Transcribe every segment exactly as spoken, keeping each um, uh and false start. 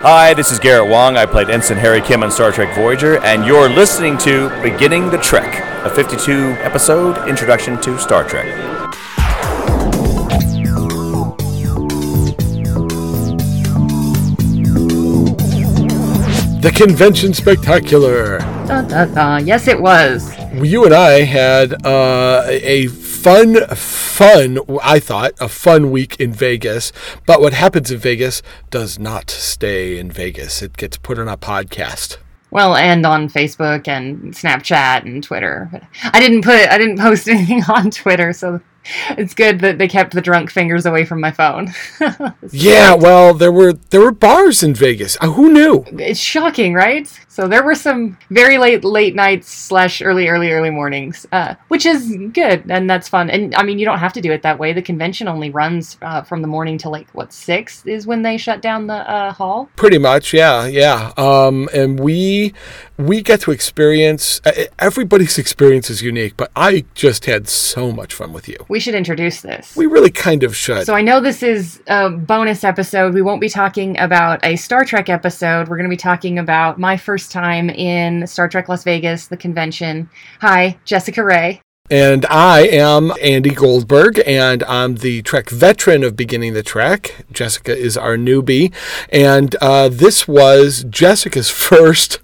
Hi, this is Garrett Wang. I played Ensign Harry Kim on Star Trek Voyager, and you're listening to Beginning the Trek, a fifty-two episode introduction to Star Trek. The Convention Spectacular. Dun, dun, dun. Yes, it was. You and I had uh, a fun, fun, I thought, a fun week in Vegas. But what happens in Vegas does not stay in Vegas. It gets put on a podcast. Well, and on Facebook and Snapchat and Twitter. I didn't put, I didn't post anything on Twitter, so it's good that they kept the drunk fingers away from my phone. Yeah, great. Well, there were there were bars in Vegas. Uh, who knew? It's shocking, right? So there were some very late late nights slash early early early mornings, uh, which is good, and that's fun. And I mean, you don't have to do it that way. The convention only runs uh, from the morning till like what six is when they shut down the uh, hall. Pretty much, yeah, yeah. Um, and we we get to experience. Everybody's experience is unique, but I just had so much fun with you. We We should introduce this. We really kind of should. So I know this is a bonus episode. We won't be talking about a Star Trek episode. We're going to be talking about my first time in Star Trek Las Vegas, the convention. Hi, Jessica Ray. And I am Andy Goldberg, and I'm the Trek veteran of Beginning the Trek. Jessica is our newbie. And uh, this was Jessica's first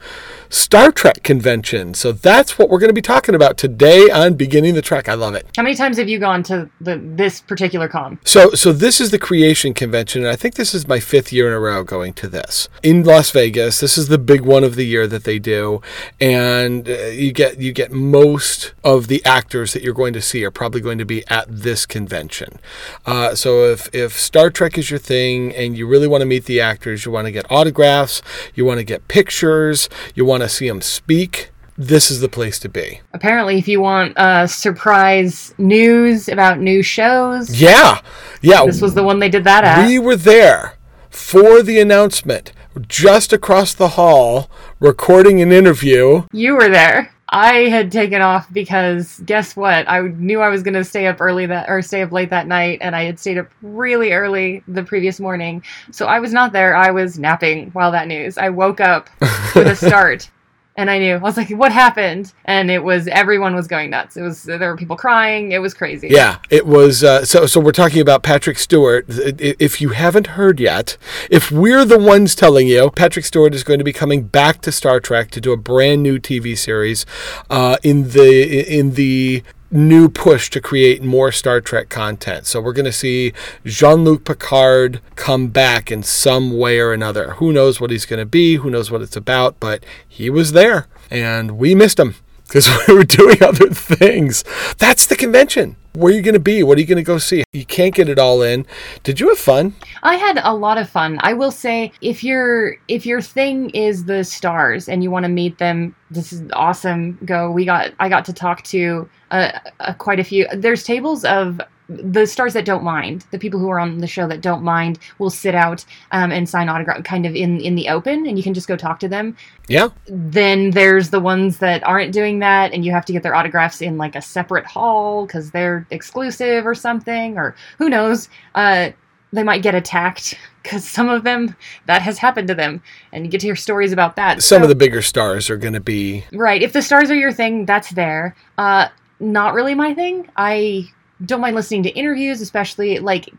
Star Trek convention. So that's what we're going to be talking about today on Beginning the Trek. I love it. How many times have you gone to the, this particular con? So so this is the Creation convention, and I think this is my fifth year in a row going to this. In Las Vegas, this is the big one of the year that they do, and uh, you get you get most of the actors that you're going to see are probably going to be at this convention. Uh, so if, if Star Trek is your thing and you really want to meet the actors, you want to get autographs, you want to get pictures, you want to see him speak, this is the place to be. Apparently, if you want uh, surprise news about new shows. Yeah, yeah. This was the one they did that at. We were there for the announcement, just across the hall, recording an interview. You were there. I had taken off because guess what? I knew I was going to stay up early that or stay up late that night, and I had stayed up really early the previous morning. So I was not there. I was napping while that news. I woke up with a start. And I knew. I was like, what happened? And it was, everyone was going nuts. It was, there were people crying. It was crazy. Yeah, it was. Uh, so so we're talking about Patrick Stewart. If you haven't heard yet, if we're the ones telling you, Patrick Stewart is going to be coming back to Star Trek to do a brand new T V series uh, in the in the... new push to create more Star Trek content. So we're going to see Jean-Luc Picard come back in some way or another. Who knows what he's going to be? Who knows what it's about? But he was there, and we missed him because we were doing other things. That's the convention. Where are you going to be? What are you going to go see? You can't get it all in. Did you have fun? I had a lot of fun. I will say, if your if your thing is the stars and you want to meet them, this is awesome. Go. We got. I got to talk to uh, uh, quite a few. There's tables of the stars that don't mind. The people who are on the show that don't mind will sit out um, and sign autograph, kind of in in the open, and you can just go talk to them. Yeah. Then there's the ones that aren't doing that, and you have to get their autographs in like a separate hall because they're exclusive or something, or who knows, uh they might get attacked because some of them, that has happened to them, and you get to hear stories about that. Some so, of the bigger stars are going to be right. If the stars are your thing, that's there. Uh not really my thing. I don't mind listening to interviews, especially like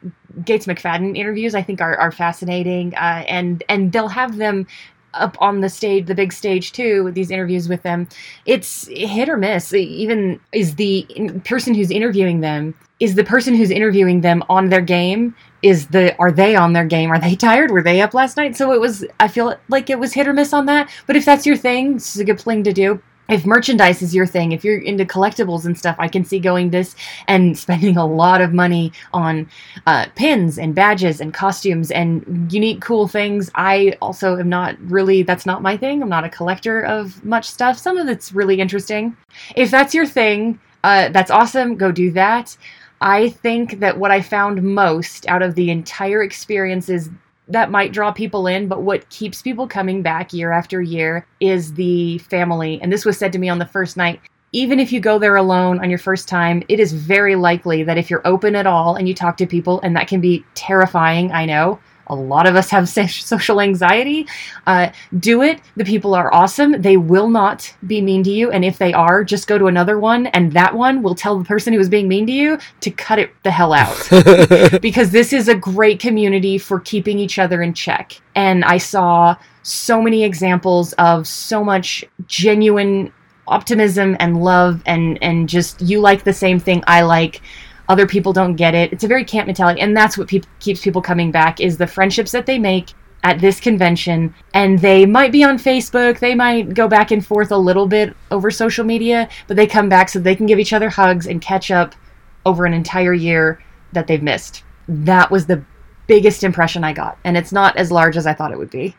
Gates McFadden interviews. I think are, are fascinating, uh and and they'll have them up on the stage, the big stage too, with these interviews with them. It's hit or miss. Even is the person who's interviewing them, is the person who's interviewing them on their game? Is the, are they on their game? Are they tired? Were they up last night? So it was, I feel like it was hit or miss on that. But if that's your thing, this is a good thing to do. If merchandise is your thing, if you're into collectibles and stuff, I can see going this and spending a lot of money on uh, pins and badges and costumes and unique, cool things. I also am not really, that's not my thing. I'm not a collector of much stuff. Some of it's really interesting. If that's your thing, uh, that's awesome. Go do that. I think that what I found most out of the entire experience is that might draw people in, but what keeps people coming back year after year is the family. And this was said to me on the first night. Even if you go there alone on your first time, it is very likely that if you're open at all and you talk to people, and that can be terrifying, I know, a lot of us have social anxiety. Uh, do it. The people are awesome. They will not be mean to you. And if they are, just go to another one. And that one will tell the person who is being mean to you to cut it the hell out. Because this is a great community for keeping each other in check. And I saw so many examples of so much genuine optimism and love and, and just you like the same thing I like. Other people don't get it. It's a very camp mentality. And that's what pe- keeps people coming back is the friendships that they make at this convention. And they might be on Facebook. They might go back and forth a little bit over social media. But they come back so they can give each other hugs and catch up over an entire year that they've missed. That was the biggest impression I got. And it's not as large as I thought it would be.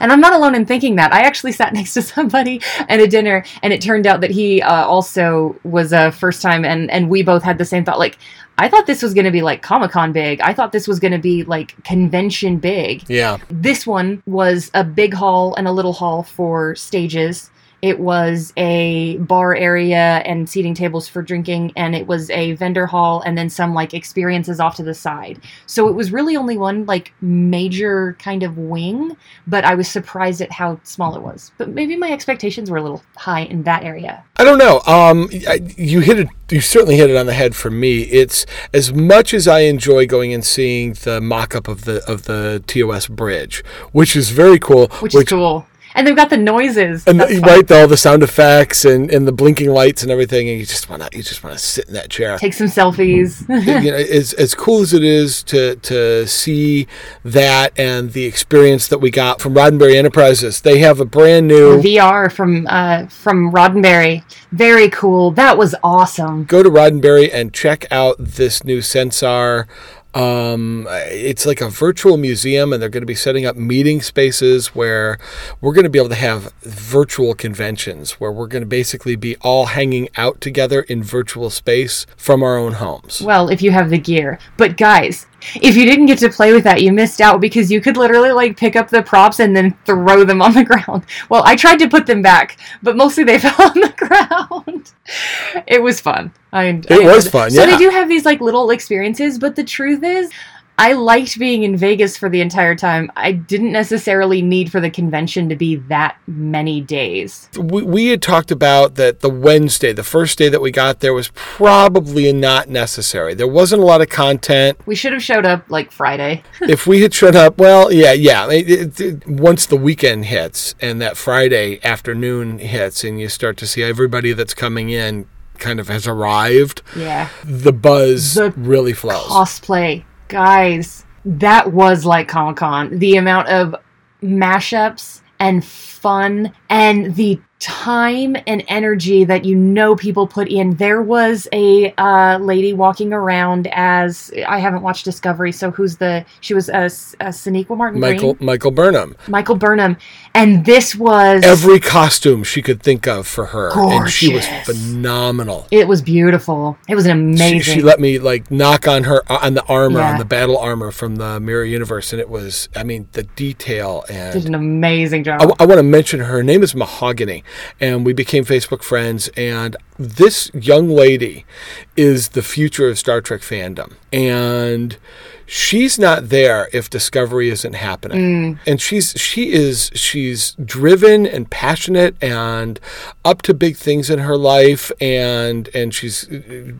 And I'm not alone in thinking that. I actually sat next to somebody at a dinner, and it turned out that he uh, also was a first time, and, and we both had the same thought. Like, I thought this was going to be, like, Comic-Con big. I thought this was going to be, like, convention big. Yeah. This one was a big hall and a little hall for stages. It was a bar area and seating tables for drinking, and it was a vendor hall and then some, like, experiences off to the side. So it was really only one, like, major kind of wing, but I was surprised at how small it was. But maybe my expectations were a little high in that area. I don't know. Um, you hit it. You certainly hit it on the head for me. It's as much as I enjoy going and seeing the mock-up of the of the T O S bridge, which is very cool. Which, which is cool. And they've got the noises. And the, right, all the sound effects and, and the blinking lights and everything, and you just wanna you just wanna sit in that chair. Take some selfies. You know, as as cool as it is to to see that and the experience that we got from Roddenberry Enterprises. They have a brand new V R from uh, from Roddenberry. Very cool. That was awesome. Go to Roddenberry and check out this new Sensor. Um, it's like a virtual museum, and they're going to be setting up meeting spaces where we're going to be able to have virtual conventions where we're going to basically be all hanging out together in virtual space from our own homes. Well, if you have the gear. But guys, if you didn't get to play with that, you missed out because you could literally like pick up the props and then throw them on the ground. Well, I tried to put them back, but mostly they fell on the ground. It was fun. I, it I was fun, yeah. So they do have these like little experiences, but the truth is, I liked being in Vegas for the entire time. I didn't necessarily need for the convention to be that many days. We, we had talked about that the Wednesday, the first day that we got there was probably not necessary. There wasn't a lot of content. We should have showed up like Friday. If we had showed up, well, yeah, yeah. It, it, it, once the weekend hits and that Friday afternoon hits and you start to see everybody that's coming in kind of has arrived, yeah, the buzz the really flows. Cosplay. Guys, that was like Comic-Con. The amount of mashups and fun and the time and energy that you know people put in. There was a uh, lady walking around as, I haven't watched Discovery, so who's the, she was a, a Sonequa Martin Michael Green? Michael Burnham. Michael Burnham. And this was... every costume she could think of for her. Gorgeous. And she was phenomenal. It was beautiful. It was an amazing... She, she let me like knock on her, on the armor, yeah. on the battle armor from the Mirror Universe, and it was, I mean, the detail and... She did an amazing job. I, I want to mention her, her name is Mahogany. And we became Facebook friends, and this young lady is the future of Star Trek fandom. And she's not there if Discovery isn't happening. Mm. And she's she is she's driven and passionate and up to big things in her life, and and she's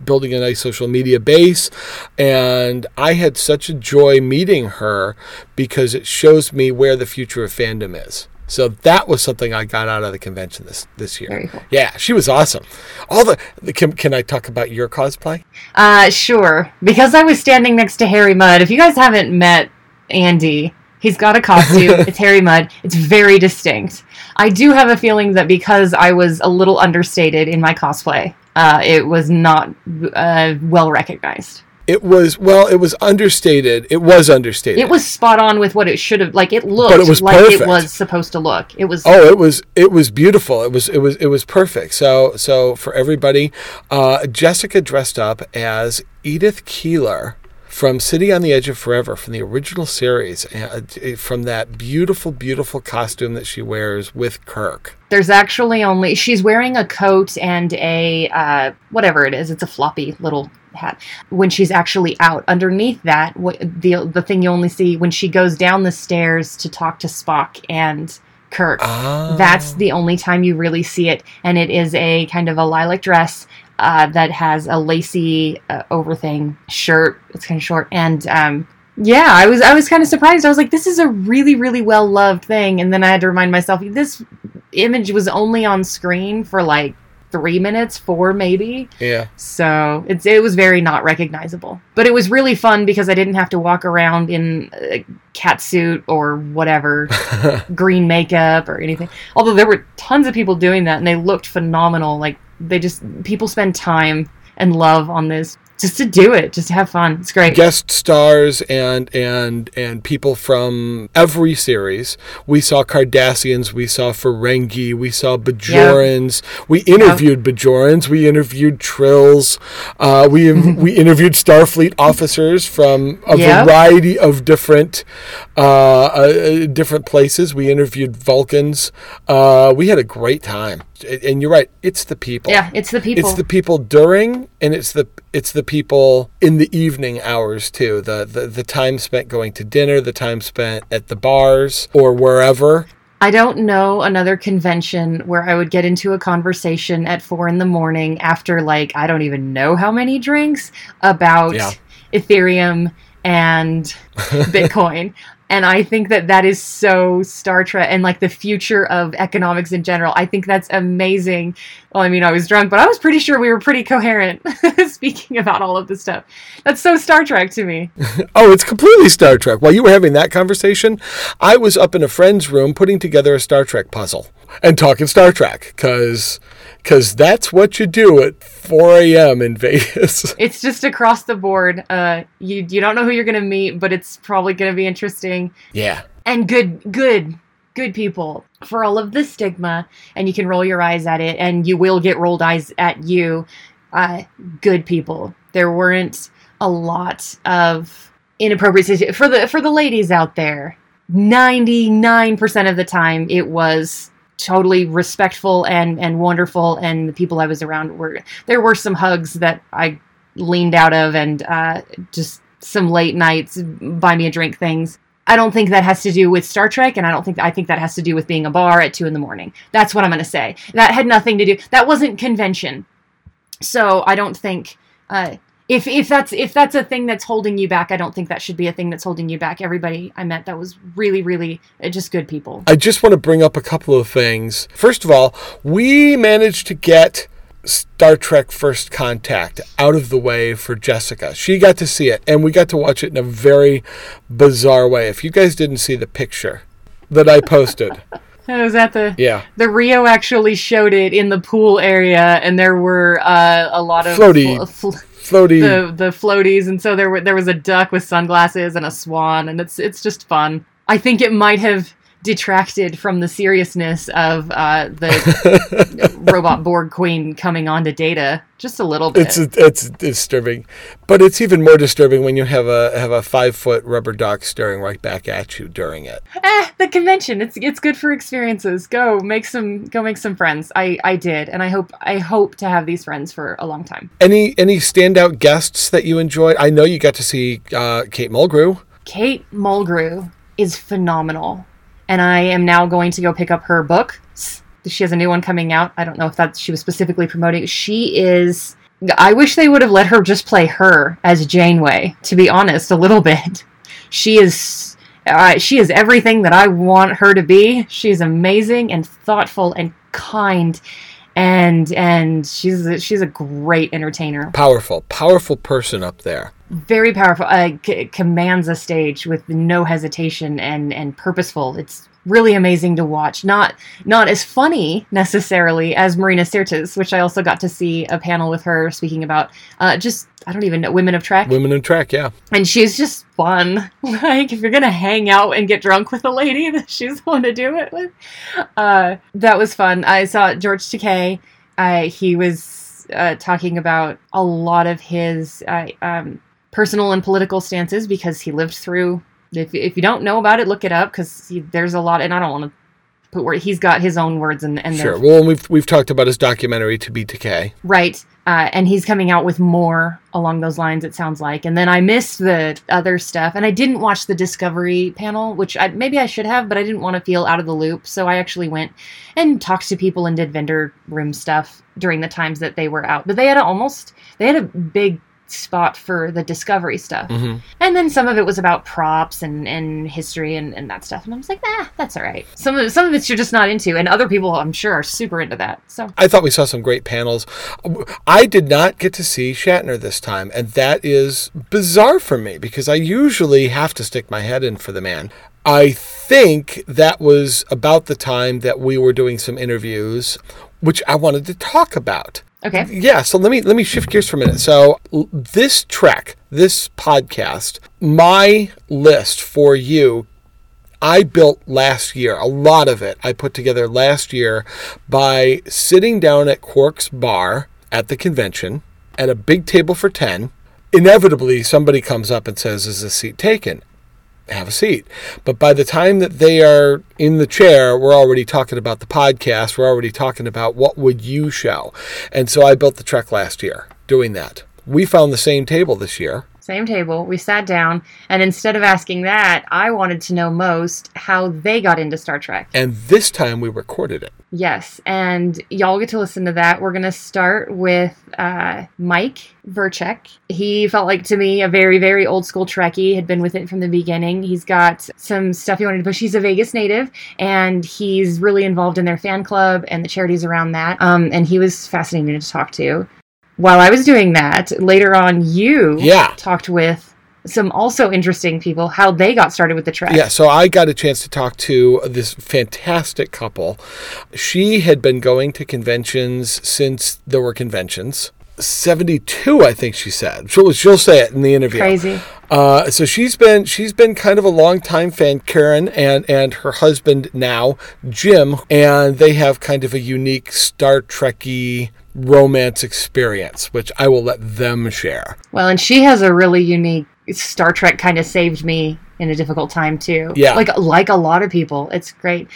building a nice social media base. And I had such a joy meeting her because it shows me where the future of fandom is. So that was something I got out of the convention this, this year. Very cool. Yeah, she was awesome. All the, the can, can I talk about your cosplay? Uh, sure. Because I was standing next to Harry Mudd. If you guys haven't met Andy, he's got a costume. It's Harry Mudd. It's very distinct. I do have a feeling that because I was a little understated in my cosplay, uh, it was not uh, well recognized. It was, well, it was understated. It was understated. It was spot on with what it should have, like it looked but it was like perfect. It was supposed to look. It was Oh, it was it was beautiful. It was it was it was perfect. So so for everybody, uh, Jessica dressed up as Edith Keeler from City on the Edge of Forever, from the original series, from that beautiful, beautiful costume that she wears with Kirk. There's actually only, she's wearing a coat and a, uh, whatever it is, it's a floppy little hat. When she's actually out, underneath that, what, the the thing you only see when she goes down the stairs to talk to Spock and Kirk. Oh. That's the only time you really see it, and it is a kind of a lilac dress uh, that has a lacy uh, overthing shirt. It's kind of short, and um, yeah, I was I was kind of surprised. I was like, this is a really, really well loved thing, and then I had to remind myself this image was only on screen for like three minutes, four maybe. Yeah. So it's it was very not recognizable, but it was really fun because I didn't have to walk around in a cat suit or whatever, green makeup or anything. Although there were tons of people doing that, and they looked phenomenal. Like they just people spend time and love on this just to do it, just to have fun. It's great. Guest stars and and and people from every series. We saw Cardassians, we saw Ferengi, we saw Bajorans. Yep. We interviewed yep. Bajorans, we interviewed Trills, uh, we we interviewed Starfleet officers from a yep. variety of different uh, uh, different places. We interviewed Vulcans. Uh, we had a great time. And you're right, it's the people. Yeah, it's the people. It's the people during, and it's the it's the people in the evening hours too. The, the the time spent going to dinner, the time spent at the bars or wherever. I don't know another convention where I would get into a conversation at four in the morning after like I don't even know how many drinks about yeah. Ethereum and Bitcoin. And I think that that is so Star Trek and like the future of economics in general. I think that's amazing. Well, I mean, I was drunk, but I was pretty sure we were pretty coherent speaking about all of this stuff. That's so Star Trek to me. Oh, it's completely Star Trek. While you were having that conversation, I was up in a friend's room putting together a Star Trek puzzle and talking Star Trek because... Because that's what you do at four a.m. in Vegas. It's just across the board. Uh, you you don't know who you're going to meet, but it's probably going to be interesting. Yeah. And good, good, good people for all of this stigma. And you can roll your eyes at it, and you will get rolled eyes at you. Uh, good people. There weren't a lot of inappropriate situations. For the, for the ladies out there, ninety-nine percent of the time it was... totally respectful and, and wonderful, and the people I was around were... There were some hugs that I leaned out of and uh, just some late nights, buy-me-a-drink things. I don't think that has to do with Star Trek, and I don't think... I think that has to do with being a bar at two in the morning. That's what I'm going to say. That had nothing to do... That wasn't convention. So I don't think... Uh, if if that's if that's a thing that's holding you back, I don't think that should be a thing that's holding you back. Everybody I met that was really, really just good people. I just want to bring up a couple of things. First of all, we managed to get Star Trek First Contact out of the way for Jessica. She got to see it, and we got to watch it in a very bizarre way. If you guys didn't see the picture that I posted... Was that the yeah? The Rio actually showed it in the pool area, and there were uh, a lot of floaty, fl- fl- floaty, the, the floaties, and so there were there was a duck with sunglasses and a swan, and it's it's just fun. I think it might have detracted from the seriousness of uh, the robot Borg Queen coming on to Data just a little bit. It's it's disturbing, but it's even more disturbing when you have a have a five foot rubber duck staring right back at you during it. Eh, the convention. It's it's good for experiences. Go make some go make some friends. I, I did, and I hope I hope to have these friends for a long time. Any any standout guests that you enjoyed? I know you got to see uh, Kate Mulgrew. Kate Mulgrew is phenomenal. And I am now going to go pick up her book. She has a new one coming out. I don't know if that she was specifically promoting. She is... I wish they would have let her just play her as Janeway, to be honest, a little bit. She is uh, she is everything that I want her to be. She's amazing and thoughtful and kind. And and she's a, she's a great entertainer. Powerful. Powerful person up there. Very powerful. Uh, c- commands a stage with no hesitation and, and purposeful. It's really amazing to watch. Not not as funny necessarily as Marina Sirtis, which I also got to see a panel with her speaking about uh, just, I don't even know, Women of Trek. Women of Trek, yeah. And she's just fun. Like, if you're going to hang out and get drunk with a lady, that she's the one to do it with. Uh, that was fun. I saw George Takei. Uh, he was uh, talking about a lot of his... Uh, um, personal and political stances because he lived through. If, if you don't know about it, look it up because there's a lot, and I don't want to. But where he's got his own words and, and sure. Well, and we've we've talked about his documentary To Be Decay, right? Uh, and he's coming out with more along those lines. It sounds like. And then I missed the other stuff, and I didn't watch the Discovery panel, which I, maybe I should have, but I didn't want to feel out of the loop. So I actually went and talked to people and did vendor room stuff during the times that they were out. But they had a, almost they had a big spot for the Discovery stuff, mm-hmm. and then some of it was about props and and history and, and that stuff, and I was like, nah, that's all right. Some of some of it's you're just not into, and other people I'm sure are super into that. So I thought we saw some great panels. I did not get to see Shatner this time, and that is bizarre for me because I usually have to stick my head in for the man. I think that was about the time that we were doing some interviews, which I wanted to talk about. Okay. Yeah, so let me let me shift gears for a minute. So this trek, this podcast, my list for you, I built last year. A lot of it I put together last year by sitting down at Quark's Bar at the convention at a big table for ten. Inevitably, somebody comes up and says, "Is this seat taken?" Have a seat. But by the time that they are in the chair, we're already talking about the podcast. We're already talking about what would you show. And so I built the Trek last year doing that. We found the same table this year. Same table. We sat down. And instead of asking that, I wanted to know most how they got into Star Trek. And this time we recorded it. Yes. And y'all get to listen to that. We're going to start with uh, Mike Verchek. He felt like, to me, a very, very old school Trekkie, had been with it from the beginning. He's got some stuff he wanted to push. He's a Vegas native, and he's really involved in their fan club and the charities around that. Um, and he was fascinating to talk to. While I was doing that, later on you yeah. talked with some also interesting people, how they got started with the Trek. Yeah, so I got a chance to talk to this fantastic couple. She had been going to conventions since there were conventions. seventy-two, I think she said. She'll, she'll say it in the interview. Crazy. Uh, so she's been she's been kind of a longtime fan, Karen, and, and her husband now, Jim, and they have kind of a unique Star Trek-y romance experience, which I will let them share. Well, and she has a really unique Star Trek kind of saved me in a difficult time too. Yeah. Like, like a lot of people. It's great.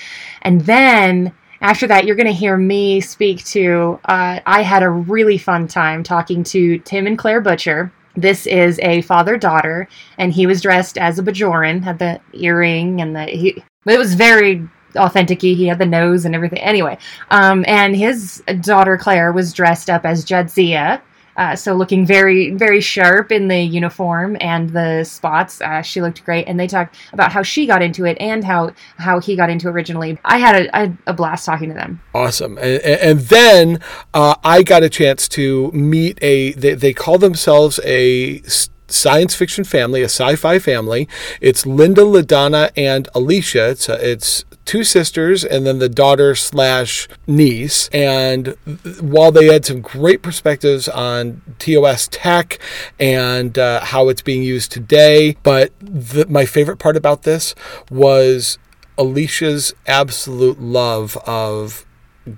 And then after that, you're going to hear me speak to, uh, I had a really fun time talking to Tim and Claire Butcher. This is a father-daughter, and he was dressed as a Bajoran, had the earring, and the, he, but it was very authentic-y. He had the nose and everything. Anyway, um, and his daughter, Claire, was dressed up as Jadzia, uh, so looking very, very sharp in the uniform and the spots. Uh, she looked great, and they talked about how she got into it and how, how he got into it originally. I had a, I had a blast talking to them. Awesome. And, and then uh, I got a chance to meet a, they, they call themselves a science fiction family, a sci-fi family. It's Linda, LaDonna, and Alicia. It's a, it's two sisters and then the daughter slash niece. And while they had some great perspectives on T O S tech and uh, how it's being used today, but the, my favorite part about this was Alicia's absolute love of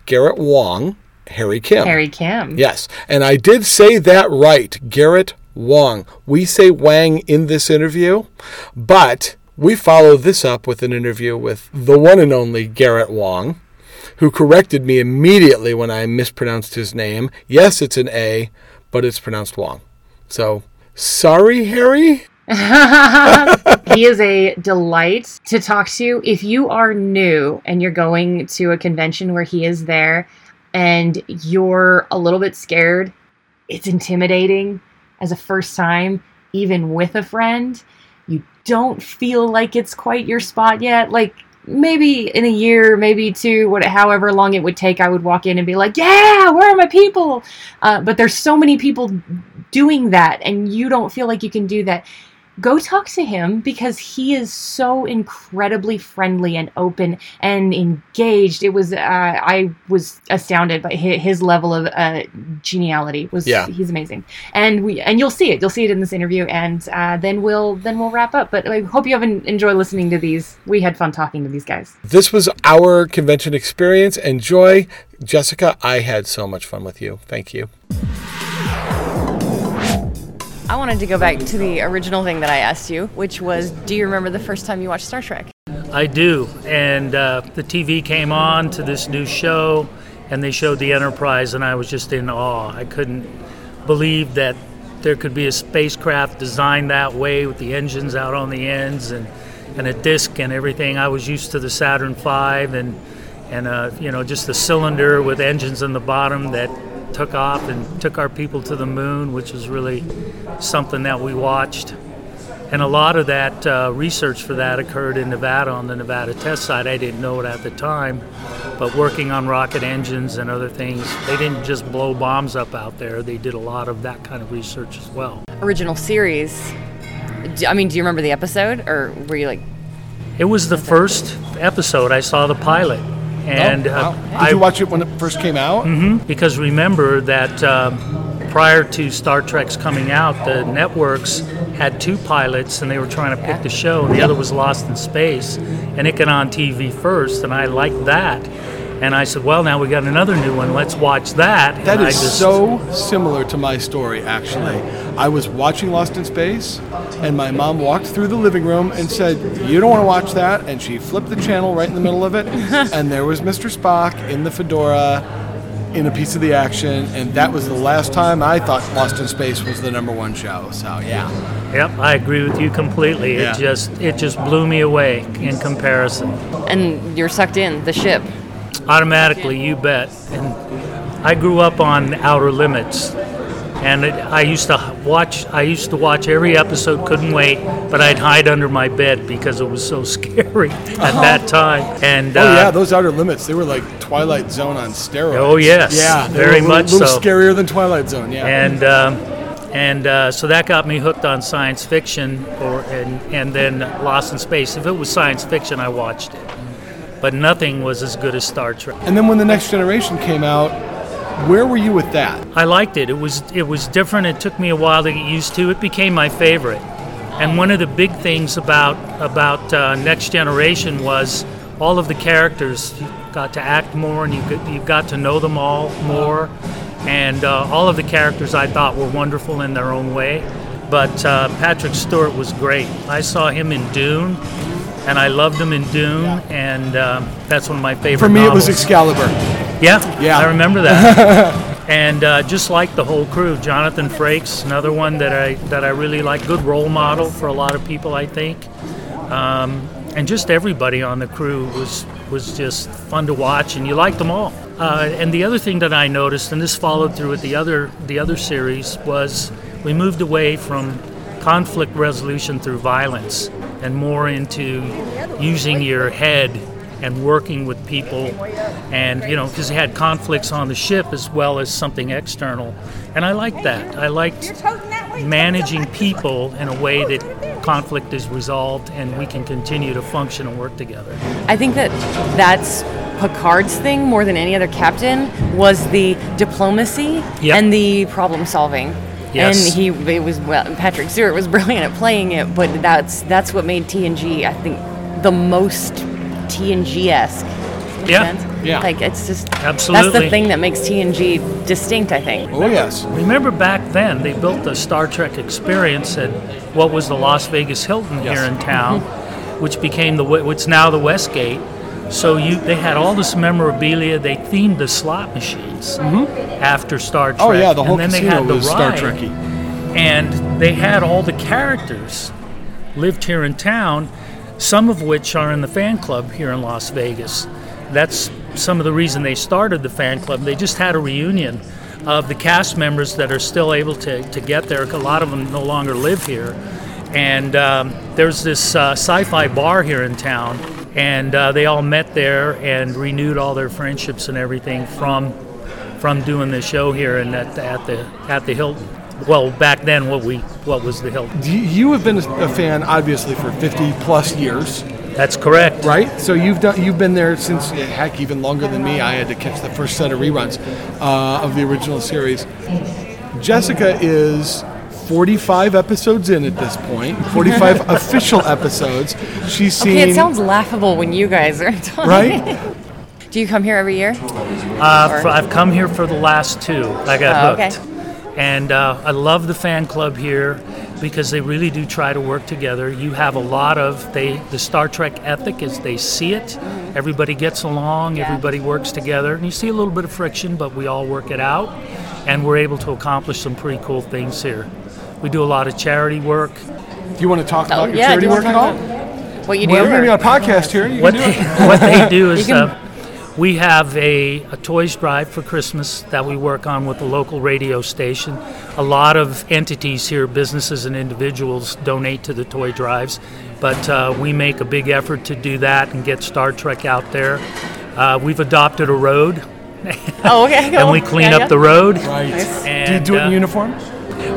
Garrett Wang, Harry Kim. Harry Kim. Yes. And I did say that right. Garrett Wang. We say Wang in this interview, but we follow this up with an interview with the one and only Garrett Wang, who corrected me immediately when I mispronounced his name. Yes, it's an A, but it's pronounced Wang. So, sorry, Harry. He is a delight to talk to. If you are new and you're going to a convention where he is there and you're a little bit scared, it's intimidating. As a first time, even with a friend, you don't feel like it's quite your spot yet. Like maybe in a year, maybe two, what, however long it would take, I would walk in and be like, yeah, where are my people? Uh, but there's so many people doing that and you don't feel like you can do that. Go talk to him because he is so incredibly friendly and open and engaged. It was, uh, I was astounded by his, his level of uh, geniality. Was yeah. He's amazing. And we, and you'll see it. You'll see it in this interview. And uh, then we'll then we'll wrap up. But I hope you have enjoyed listening to these. We had fun talking to these guys. This was our convention experience. Enjoy. Jessica, I had so much fun with you. Thank you. I wanted to go back to the original thing that I asked you, which was, do you remember the first time you watched Star Trek? I do, and uh, the T V came on to this new show, and they showed the Enterprise, and I was just in awe. I couldn't believe that there could be a spacecraft designed that way with the engines out on the ends and, and a disc and everything. I was used to the Saturn five and and uh, you know, just the cylinder with engines in the bottom that took off and took our people to the moon, which was really something that we watched. And a lot of that uh, research for that occurred in Nevada on the Nevada test site. I didn't know it at the time, but working on rocket engines and other things, they didn't just blow bombs up out there. They did a lot of that kind of research as well. Original series. I mean, do you remember the episode, or were you like? It was the first episode. I saw the pilot, and oh, wow. uh, did I, you watch it when it first came out? Mm-hmm. Because remember that. Um, Prior to Star Trek's coming out, the networks had two pilots, and they were trying to pick the show, and the other was Lost in Space, and it got on T V first, and I liked that. And I said, well, now we got another new one, let's watch that. That and is I just... so similar to my story, actually. I was watching Lost in Space, and my mom walked through the living room and said, you don't want to watch that, and she flipped the channel right in the middle of it, and there was Mister Spock in the fedora, in a piece of the action, and that was the last time I thought Lost in Space was the number one show, so yeah. Yep, I agree with you completely. Yeah. It just it just blew me away in comparison. And you're sucked in, the ship. Automatically, you bet. And I grew up on Outer Limits, and it, I used to watch I used to watch every episode, couldn't wait, but I'd hide under my bed because it was so scary at uh-huh. that time. And oh uh, yeah, those Outer Limits, they were like Twilight Zone on steroids. Oh yes, yeah, very little, much so. A little scarier than Twilight Zone, yeah. And um, and uh, so that got me hooked on science fiction, or and and then Lost in Space. If it was science fiction, I watched it, but nothing was as good as Star Trek. And then when The Next Generation came out, where were you with that? I liked it. It was it was different. It took me a while to get used to. It became my favorite. And one of the big things about about uh, Next Generation was all of the characters. Got to act more, and you got, you got to know them all more, and uh, all of the characters I thought were wonderful in their own way, but uh, Patrick Stewart was great. I saw him in Dune, and I loved him in Dune, and uh, that's one of my favorite novels. For me, novels. It was Excalibur. Yeah, yeah, I remember that. And uh, just like the whole crew, Jonathan Frakes, another one that I that I really like, good role model for a lot of people, I think. Um, And just everybody on the crew was was just fun to watch, and you liked them all. Uh, and the other thing that I noticed, and this followed through with the other the other series, was we moved away from conflict resolution through violence and more into using your head and working with people, and you know, because they had conflicts on the ship as well as something external. And I liked that. I liked managing people in a way that conflict is resolved and we can continue to function and work together. I think that that's Picard's thing more than any other captain, was the diplomacy yep. and the problem solving. Yes. And he it was well, Patrick Stewart was brilliant at playing it, but that's that's what made T N G, I think, the most T N G-esque. Yeah. yeah. Like it's just absolutely. That's the thing that makes T N G distinct, I think. Oh yes. Remember back then they built the Star Trek experience at what was the Las Vegas Hilton yes. here in town, mm-hmm. which became the what's now the Westgate. So you they had all this memorabilia. They themed the slot machines mm-hmm. after Star Trek. Oh yeah, the whole and then casino they had the was ride, Star Trek-y. And they had all the characters lived here in town, some of which are in the fan club here in Las Vegas. That's some of the reason they started the fan club. They just had a reunion of the cast members that are still able to, to get there. A lot of them no longer live here. And um, there's this uh, sci-fi bar here in town, and uh, they all met there and renewed all their friendships and everything from from doing the show here and at the, at the at the Hilton. Well, back then, what we what was the Hilton? You have been a fan, obviously, for fifty plus years. That's correct. Right? So you've done, you've been there since, heck, even longer than me. I had to catch the first set of reruns uh, of the original series. Jessica is forty-five episodes in at this point, forty-five official episodes. She's seen... Okay, it sounds laughable when you guys are talking. Right? Do you come here every year? Uh, for, I've come here for the last two. I got oh, hooked. Okay. And uh, I love the fan club here because they really do try to work together. You have a lot of, they the Star Trek ethic is they see it. Mm-hmm. Everybody gets along, yeah. Everybody works together. And you see a little bit of friction, but we all work it out. And we're able to accomplish some pretty cool things here. We do a lot of charity work. Do you want to talk about oh, your yeah, charity work at all? What you do? Well, we're going to be on a podcast here. You what, can do they, it. What they do is... We have a, a toys drive for Christmas that we work on with the local radio station. A lot of entities here, businesses and individuals, donate to the toy drives, but uh, we make a big effort to do that and get Star Trek out there. Uh, we've adopted a road, oh, okay, go. and we clean yeah, up yeah. the road. Right. Nice. And, do you do it in uh, uniform?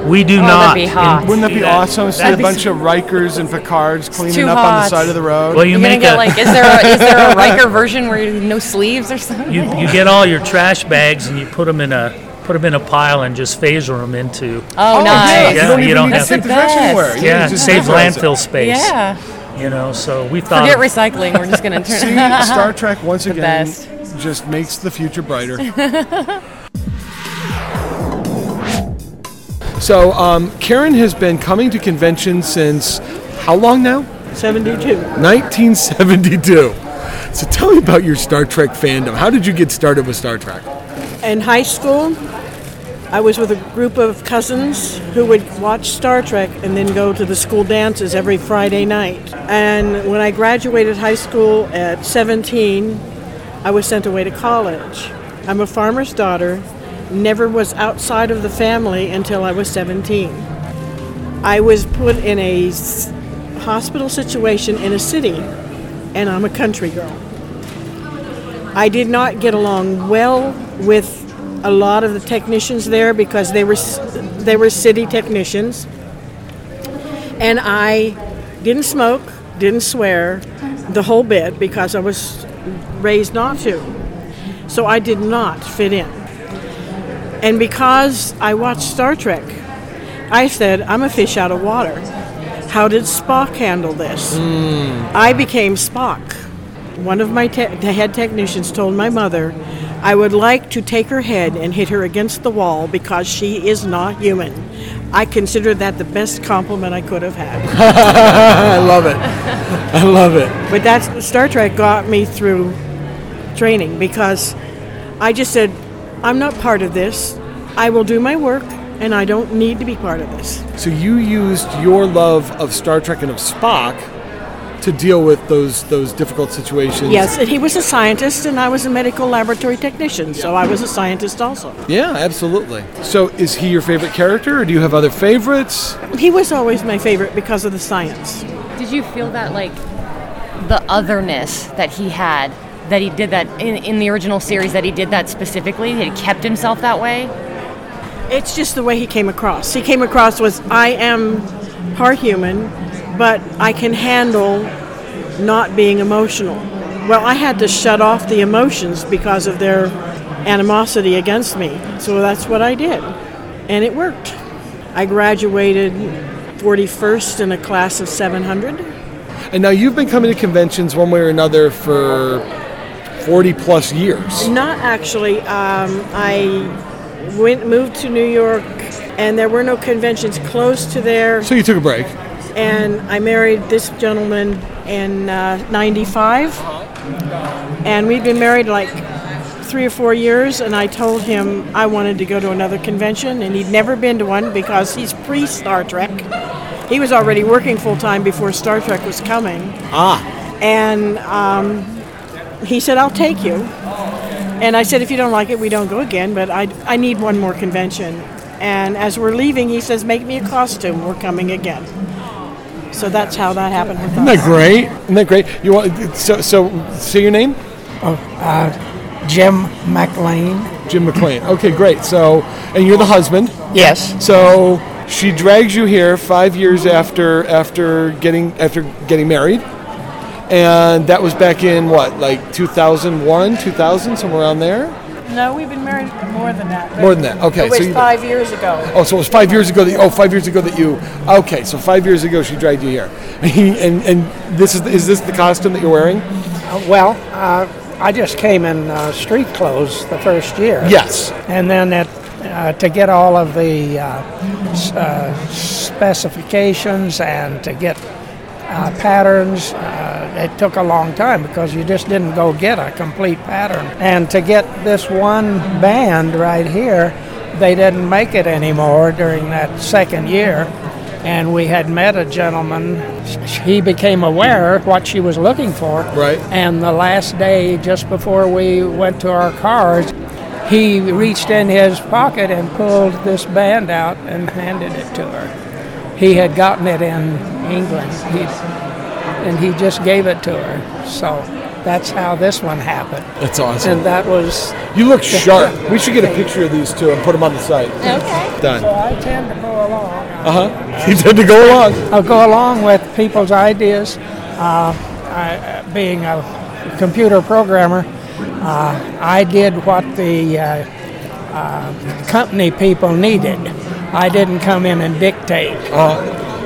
We do oh, not. That'd be hot. And, wouldn't that be that, awesome? See a bunch so of Rikers and Picards cleaning up on the side of the road. Well, you You're make gonna a, get like, is there a, is there a Riker version where you no sleeves or something? You, you get all your trash bags and you put them in a put them in a pile and just phaser them into. Oh, oh nice! Yeah, you don't, you don't have to the anywhere. Yeah, it saves landfill space. Yeah. You know, so we thought. Forget recycling. We're just going to turn. See, Star Trek once again just makes the future brighter. So, um, Karen has been coming to conventions since how long now? seventy-two nineteen seventy-two So tell me about your Star Trek fandom. How did you get started with Star Trek? In high school, I was with a group of cousins who would watch Star Trek and then go to the school dances every Friday night. And when I graduated high school at seventeen, I was sent away to college. I'm a farmer's daughter. Never was outside of the family until I was seventeen. I was put in a s- hospital situation in a city, and I'm a country girl. I did not get along well with a lot of the technicians there because they were s- they were city technicians, and I didn't smoke, didn't swear, the whole bit, because I was raised not to. So I did not fit in. And because I watched Star Trek, I said, I'm a fish out of water. How did Spock handle this? Mm. I became Spock. One of my te- the head technicians told my mother, I would like to take her head and hit her against the wall because she is not human. I consider that the best compliment I could have had. I love it. I love it. But that's, Star Trek got me through training because I just said, I'm not part of this. I will do my work, and I don't need to be part of this. So you used your love of Star Trek and of Spock to deal with those those difficult situations. Yes, and he was a scientist, and I was a medical laboratory technician, so I was a scientist also. Yeah, absolutely. So is he your favorite character, or do you have other favorites? He was always my favorite because of the science. Did you feel that, like, the otherness that he had? That he did that in, in the original series, that he did that specifically, that he kept himself that way? It's just the way he came across. He came across was, I am part human, but I can handle not being emotional. Well, I had to shut off the emotions because of their animosity against me. So that's what I did, and it worked. I graduated forty-first in a class of seven hundred. And now you've been coming to conventions one way or another for forty plus years. Not actually. Um, I went moved to New York, and there were no conventions close to there. So you took a break. And I married this gentleman in uh, ninety-five, and we'd been married like three or four years, and I told him I wanted to go to another convention, and he'd never been to one because he's pre-Star Trek. He was already working full-time before Star Trek was coming. Ah. And um, he said, I'll take you. And I said, if you don't like it, we don't go again, but I, I need one more convention. And as we're leaving, he says, make me a costume. We're coming again. So that's how that happened with us. Isn't that great? Isn't that great? You want, so, so say your name? Oh, uh, Jim McLean. Jim McLean. Okay, great. So, and you're the husband? Yes. So... She drags you here five years after after getting after getting married, and that was back in what, like two thousand one, two thousand, somewhere around there. No, we've been married more than that. More than that. Okay, it was so five you, years ago. Oh, so it was five years ago. That, oh, five years ago that you. Okay, so five years ago she dragged you here, and and this is is this the costume that you're wearing? Uh, well. Uh, I just came in uh, street clothes the first year. Yes. And then at uh, to get all of the uh, uh, specifications and to get uh, patterns, uh, it took a long time because you just didn't go get a complete pattern. And to get this one band right here, they didn't make it anymore during that second year. And we had met a gentleman. He became aware of what she was looking for. Right. And the last day, just before we went to our cars, he reached in his pocket and pulled this band out and handed it to her. He had gotten it in England, he, and he just gave it to her. So that's how this one happened. That's awesome. And that was... You look sharp. We should get a picture of these two and put them on the site. Okay. Done. So I tend to go along. Uh-huh. You tend to go along. I'll go along with people's ideas. Uh, I, being a computer programmer, uh, I did what the uh, uh, company people needed. I didn't come in and dictate. Uh-huh.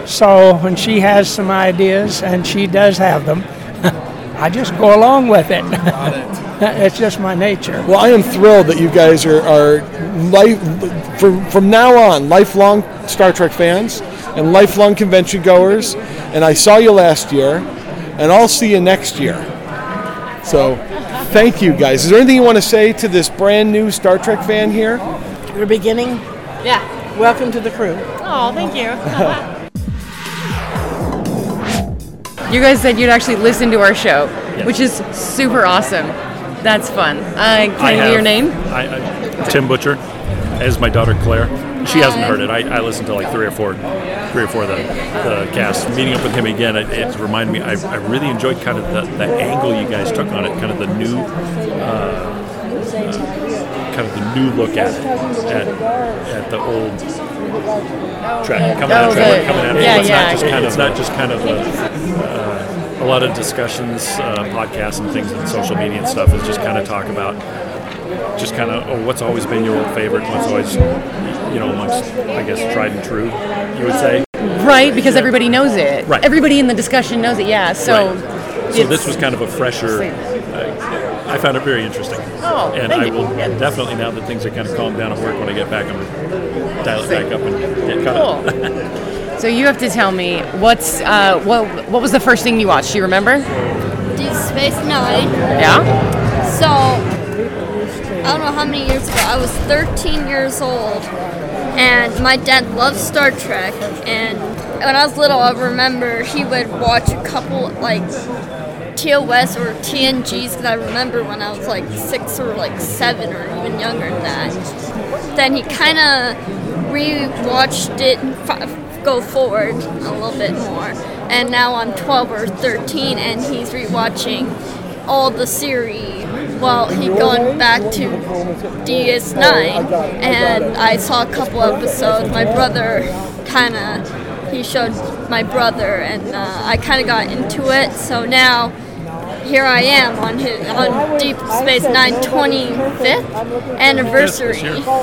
So when she has some ideas, and she does have them, I just go along with it. Got it. It's just my nature. Well, I am thrilled that you guys are, are life from from now on lifelong Star Trek fans and lifelong convention goers. And I saw you last year, and I'll see you next year. So, thank you guys. Is there anything you want to say to this brand new Star Trek fan here? We're beginning. Yeah. Welcome to the crew. Oh, thank you. You guys said you'd actually listen to our show, yes, which is super awesome. That's fun. Uh, can I you hear your name? I, I, Tim Butcher. As my daughter Claire. She hasn't heard it. I, I listened to like three or four, three or four of the, the cast. Meeting up with him again, it, it reminded me. I, I really enjoyed kind of the, the angle you guys took on it, kind of the new, uh, uh, kind of the new look at it, at, at the old. Track coming out, okay. coming out. Yeah, it's, yeah. Not just kind of, it's not just kind of a, uh, a lot of discussions, uh, podcasts, and things on social media and stuff. It's just kind of talk about just kind of oh, what's always been your old favorite, what's always you know, amongst I guess tried and true, you would say. Right, because yeah. everybody knows it. Right, everybody in the discussion knows it. Yeah, so. Right. So this was kind of a fresher. Uh, I found it very interesting. Oh, and thank I will you. Definitely, now that things are kind of calmed down at work, when I get back, I'm going to dial it back up and get caught cool. up. So you have to tell me, what's uh, what what was the first thing you watched? Do you remember? Deep Space Nine. Yeah? So, I don't know how many years ago, I was thirteen years old, and my dad loved Star Trek, and when I was little, I remember he would watch a couple, like, T O S or T N Gs, because I remember when I was like six or like seven or even younger than that. Then he kind of re-watched it and f- go forward a little bit more. And now I'm twelve or thirteen and he's re-watching all the series while he's going back to D S nine. And I saw a couple episodes. My brother kind of, he showed my brother and uh, I kind of got into it. So now... Here I am on his, on Deep Space Nine twenty-fifth anniversary. Very cool,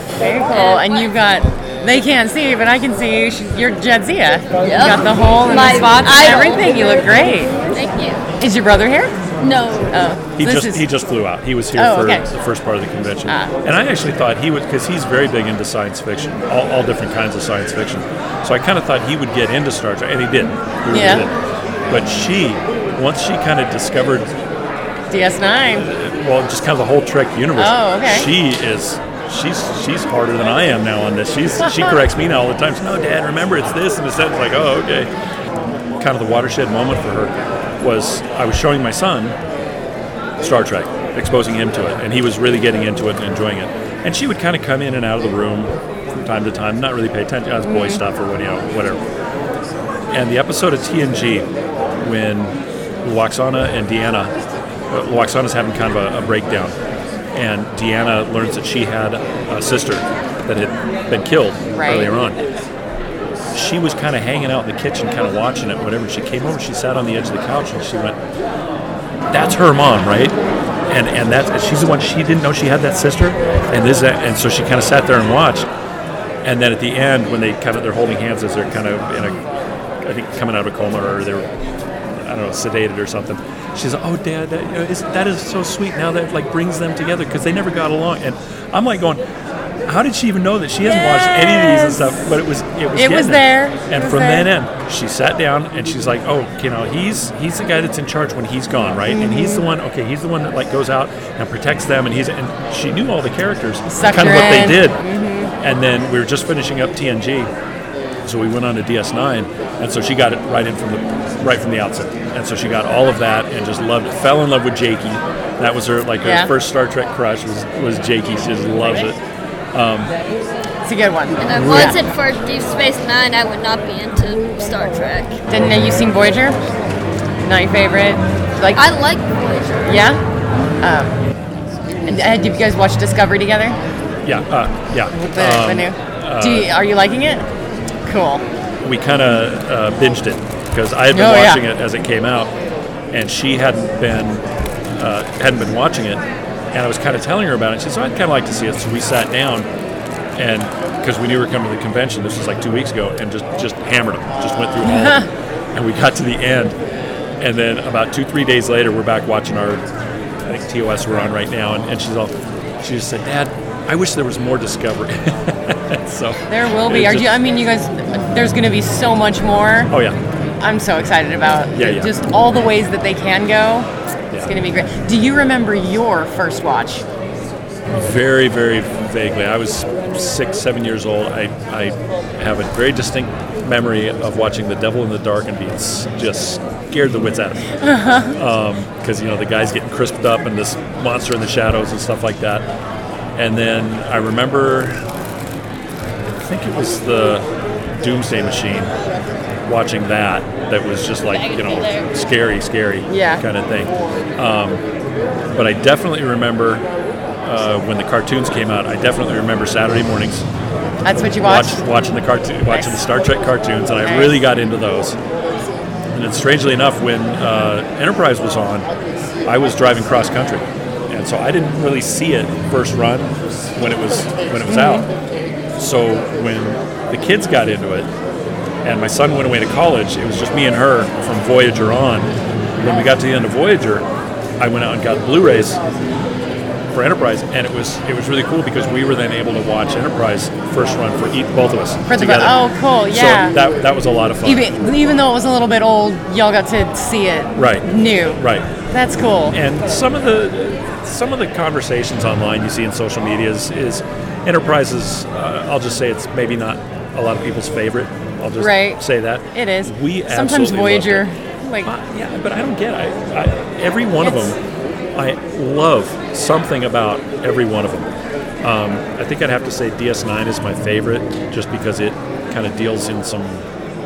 and you got, they can't see you, but I can see you. You're Jadzia. Yep. You got the hole and My the spots and everything. You look great. Thank you. Is your brother here? No. Oh, he so just is... he just flew out. He was here oh, for okay. the first part of the convention. Ah. And I actually thought he would, because he's very big into science fiction, all, all different kinds of science fiction. So I kind of thought he would get into Star Trek, and he didn't. He really yeah. didn't. But she... Once she kind of discovered D S nine, uh, well, just kind of the whole Trek universe. Oh, okay. She is, she's she's harder than I am now on this. She's she corrects me now all the time. She's, no, Dad, remember it's this and it's that. It's like, oh, okay. Kind of the watershed moment for her was I was showing my son Star Trek, exposing him to it, and he was really getting into it and enjoying it. And she would kind of come in and out of the room from time to time, not really pay attention. It was boy mm-hmm. stuff or what, you know, whatever. And the episode of T N G when Lwaxana and Deanna, uh, Lwaxana's having kind of a, a breakdown, and Deanna learns that she had a sister that had been killed right. earlier on. She was kind of hanging out in the kitchen, kind of watching it, whatever. She came over, she sat on the edge of the couch, and she went, that's her mom, right? And and that's, she's the one, she didn't know she had that sister, and this and so she kind of sat there and watched, and then at the end, when they kind of, they're holding hands as they're kind of in a, I think coming out of a coma, or they're I don't know, sedated or something. She's like, oh, Dad, that, you know, is, that is so sweet. Now that like brings them together because they never got along. And I'm like going, how did she even know that she hasn't yes. watched any of these and stuff? But it was it was, it was there. It. And was from there. Then in, she sat down and she's like, oh, you know, he's he's the guy that's in charge when he's gone, right? Mm-hmm. And he's the one. Okay, he's the one that like goes out and protects them. And he's and she knew all the characters, Sucked kind of what in. They did. Mm-hmm. And then we were just finishing up T N G. So we went on to D S nine, and so she got it right in from the right from the outset. And so she got all of that and just loved it. Fell in love with Jakey. That was her like her yeah. first Star Trek crush was was Jakey. She just loves it. Um, it's a good one. And I wanted yeah. for Deep Space Nine. I would not be into Star Trek. Didn't know you've seen Voyager? Not your favorite? Like I like Voyager. Yeah. Um, and uh, did you guys watch Discovery together? Yeah. Uh, yeah. The, um, the new. Uh, Do you, are you liking it? Cool. We kind of uh, binged it because I had been oh, watching yeah. it as it came out, and she hadn't been uh, hadn't been watching it, and I was kind of telling her about it. She said, "I'd kind of like to see it." So we sat down, and because we knew we were coming to the convention, this was like two weeks ago, and just just hammered them, just went through all of them, and we got to the end, and then about two three days later, we're back watching our I think T O S we're on right now, and, and she's all she just said, "Dad, I wish there was more Discovery." So there will be. Are just, you, I mean, you guys. There's going to be so much more. Oh yeah. I'm so excited about yeah, yeah. just all the ways that they can go. It's yeah. going to be great. Do you remember your first watch? Very, very vaguely. I was six, seven years old. I, I have a very distinct memory of watching The Devil in the Dark and being just scared the wits out of me. Because um, you know the guy's getting crisped up and this monster in the shadows and stuff like that. And then I remember. I think it was the Doomsday Machine, watching that, that was just like, you know, scary, scary yeah. kind of thing. Um, but I definitely remember uh, when the cartoons came out, I definitely remember Saturday mornings. That's what you watched? Watch, watching the cartoon, nice. watching the Star Trek cartoons, and nice. I really got into those. And then strangely enough, when uh, Enterprise was on, I was driving cross-country. And so I didn't really see it first run when it was when it was mm-hmm. out. So when the kids got into it, and my son went away to college, it was just me and her from Voyager on. When we got to the end of Voyager, I went out and got Blu-rays for Enterprise, and it was it was really cool because we were then able to watch Enterprise first run for each, both of us for together. The, oh, cool! Yeah. So that that was a lot of fun. Even, even though it was a little bit old, y'all got to see it right new. Right. That's cool. And some of the some of the conversations online you see in social media is. is Enterprises, uh, I'll just say it's maybe not a lot of people's favorite. I'll just right. say that. It is. We Sometimes Voyager. Like, uh, yeah, but I don't get it. I, I, every one of them, I love something about every one of them. Um, I think I'd have to say D S nine is my favorite just because it kind of deals in some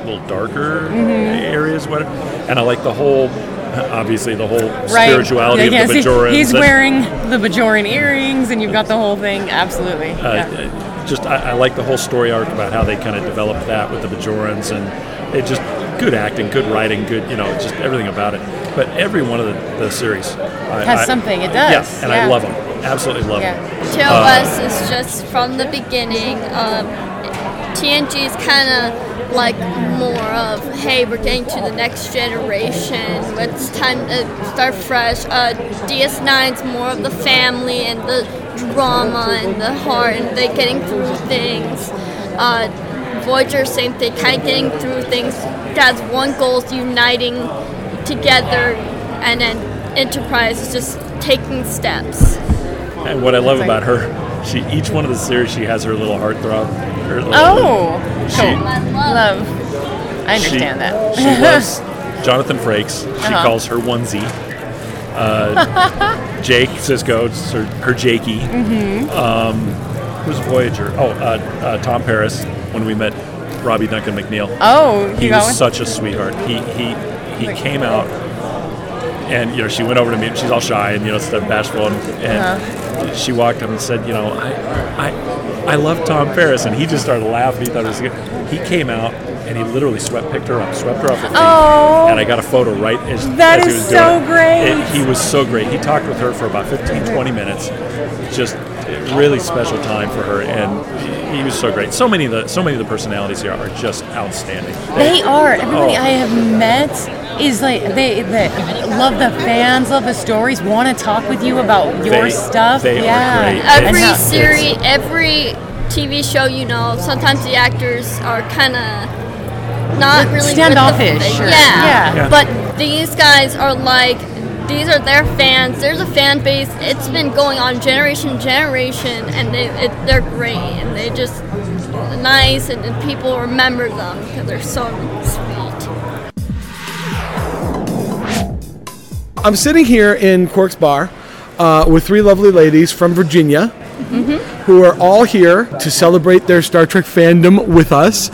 little darker mm-hmm. areas. Whatever. And I like the whole... Obviously, the whole right. spirituality yeah, of the Bajorans. He's wearing the Bajoran earrings, and you've got the whole thing. Absolutely. Uh, yeah. Just, I, I like the whole story arc about how they kind of developed that with the Bajorans, and it just good acting, good writing, good, you know, just everything about it. But every one of the, the series I, has I, something. It does. Yeah, and yeah. I love them. Absolutely love yeah. them. T O S uh, is just from the beginning. Um, T N G is kind of. Like more of, hey, we're getting to the next generation. It's time to start fresh. Uh, D S nine's more of the family and the drama and the heart and the getting through things. Uh, Voyager, same thing, kind of getting through things. That's one goal, is uniting together, and then Enterprise is just taking steps. And what I love about her, she each one of the series, she has her little heartthrob. Her little oh. Little, She, love. I understand she, that. She loves Jonathan Frakes. She uh-huh. calls her onesie. Uh, Jake Sisko, her, her Jakey. Mm-hmm. Um, who's Voyager? Oh, uh, uh, Tom Paris. When we met Robbie Duncan McNeill. Oh, he was such a sweetheart. He he he came out, and you know she went over to me. She's all shy and you know stuff bashful, and, and uh-huh. she walked up and said, you know, I I. I love Tom Paris, and he just started laughing. He thought it was good. He came out and he literally swept, picked her up, swept her off her feet, oh, and I got a photo right as, that as he was doing so it. That is so great. It, he was so great. He talked with her for about fifteen, twenty minutes. Just really special time for her, and he was so great. So many of the so many of the personalities here are just outstanding. They, they are. Everybody oh. I have met is like they, they love the fans, love the stories, want to talk with you about your they, stuff. They yeah. are great. Every series, every T V show, you know, sometimes the actors are kind of not the really standoffish. Sure. Yeah. Yeah. yeah, but these guys are like, these are their fans. There's a fan base. It's been going on generation to generation, and they it, they're great, and they just nice, and, and people remember them because they're so sweet. I'm sitting here in Quark's Bar uh, with three lovely ladies from Virginia. Mm-hmm. Who are all here to celebrate their Star Trek fandom with us.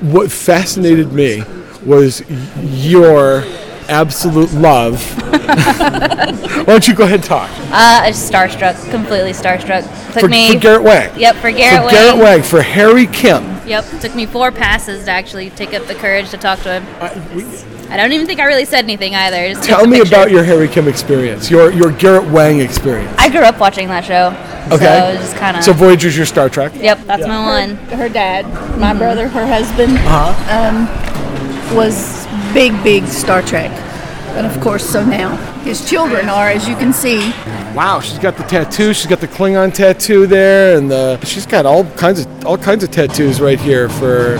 What fascinated me was your absolute love. Why don't you go ahead and talk? Uh, I was starstruck, completely starstruck. Took for, me, for Garrett Wang. Yep, for Garrett for Wang. For Garrett Wang, for Harry Kim. Yep, took me four passes to actually take up the courage to talk to him. Uh, we, I don't even think I really said anything either. Just tell me about your Harry Kim experience, your your Garrett Wang experience. I grew up watching that show. Okay. So, just kinda so Voyager's your Star Trek? Yep, that's yeah. my one. Her, her dad, my mm-hmm. brother, her husband, uh-huh. um, was big, big Star Trek. And of course, so now his children are, as you can see. Wow, she's got the tattoo. She's got the Klingon tattoo there, and the she's got all kinds of all kinds of tattoos right here for...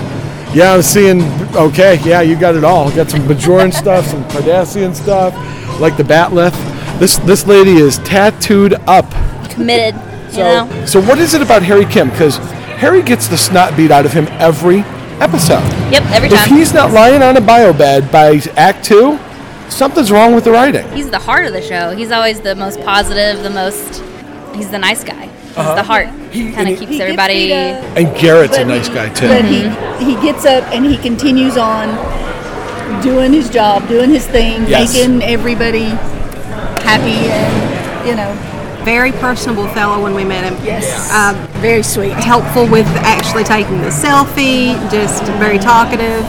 Yeah, I'm seeing, okay, yeah, you got it all. You got some Bajoran stuff, some Cardassian stuff, like the Batleth. This this lady is tattooed up. Committed, so, you know. So what is it about Harry Kim? Because Harry gets the snot beat out of him every episode. Yep, every time. If he's not lying on a bio bed by Act two, something's wrong with the writing. He's the heart of the show. He's always the most positive, the most, he's the nice guy. Uh-huh. The heart he, kind of keeps he everybody. And Garrett's a nice he, guy too. But mm-hmm. he, he gets up and he continues on doing his job, doing his thing, yes. making everybody happy, and you know, very personable fellow when we met him. Yes, um, very sweet, helpful with actually taking the selfie. Just very talkative.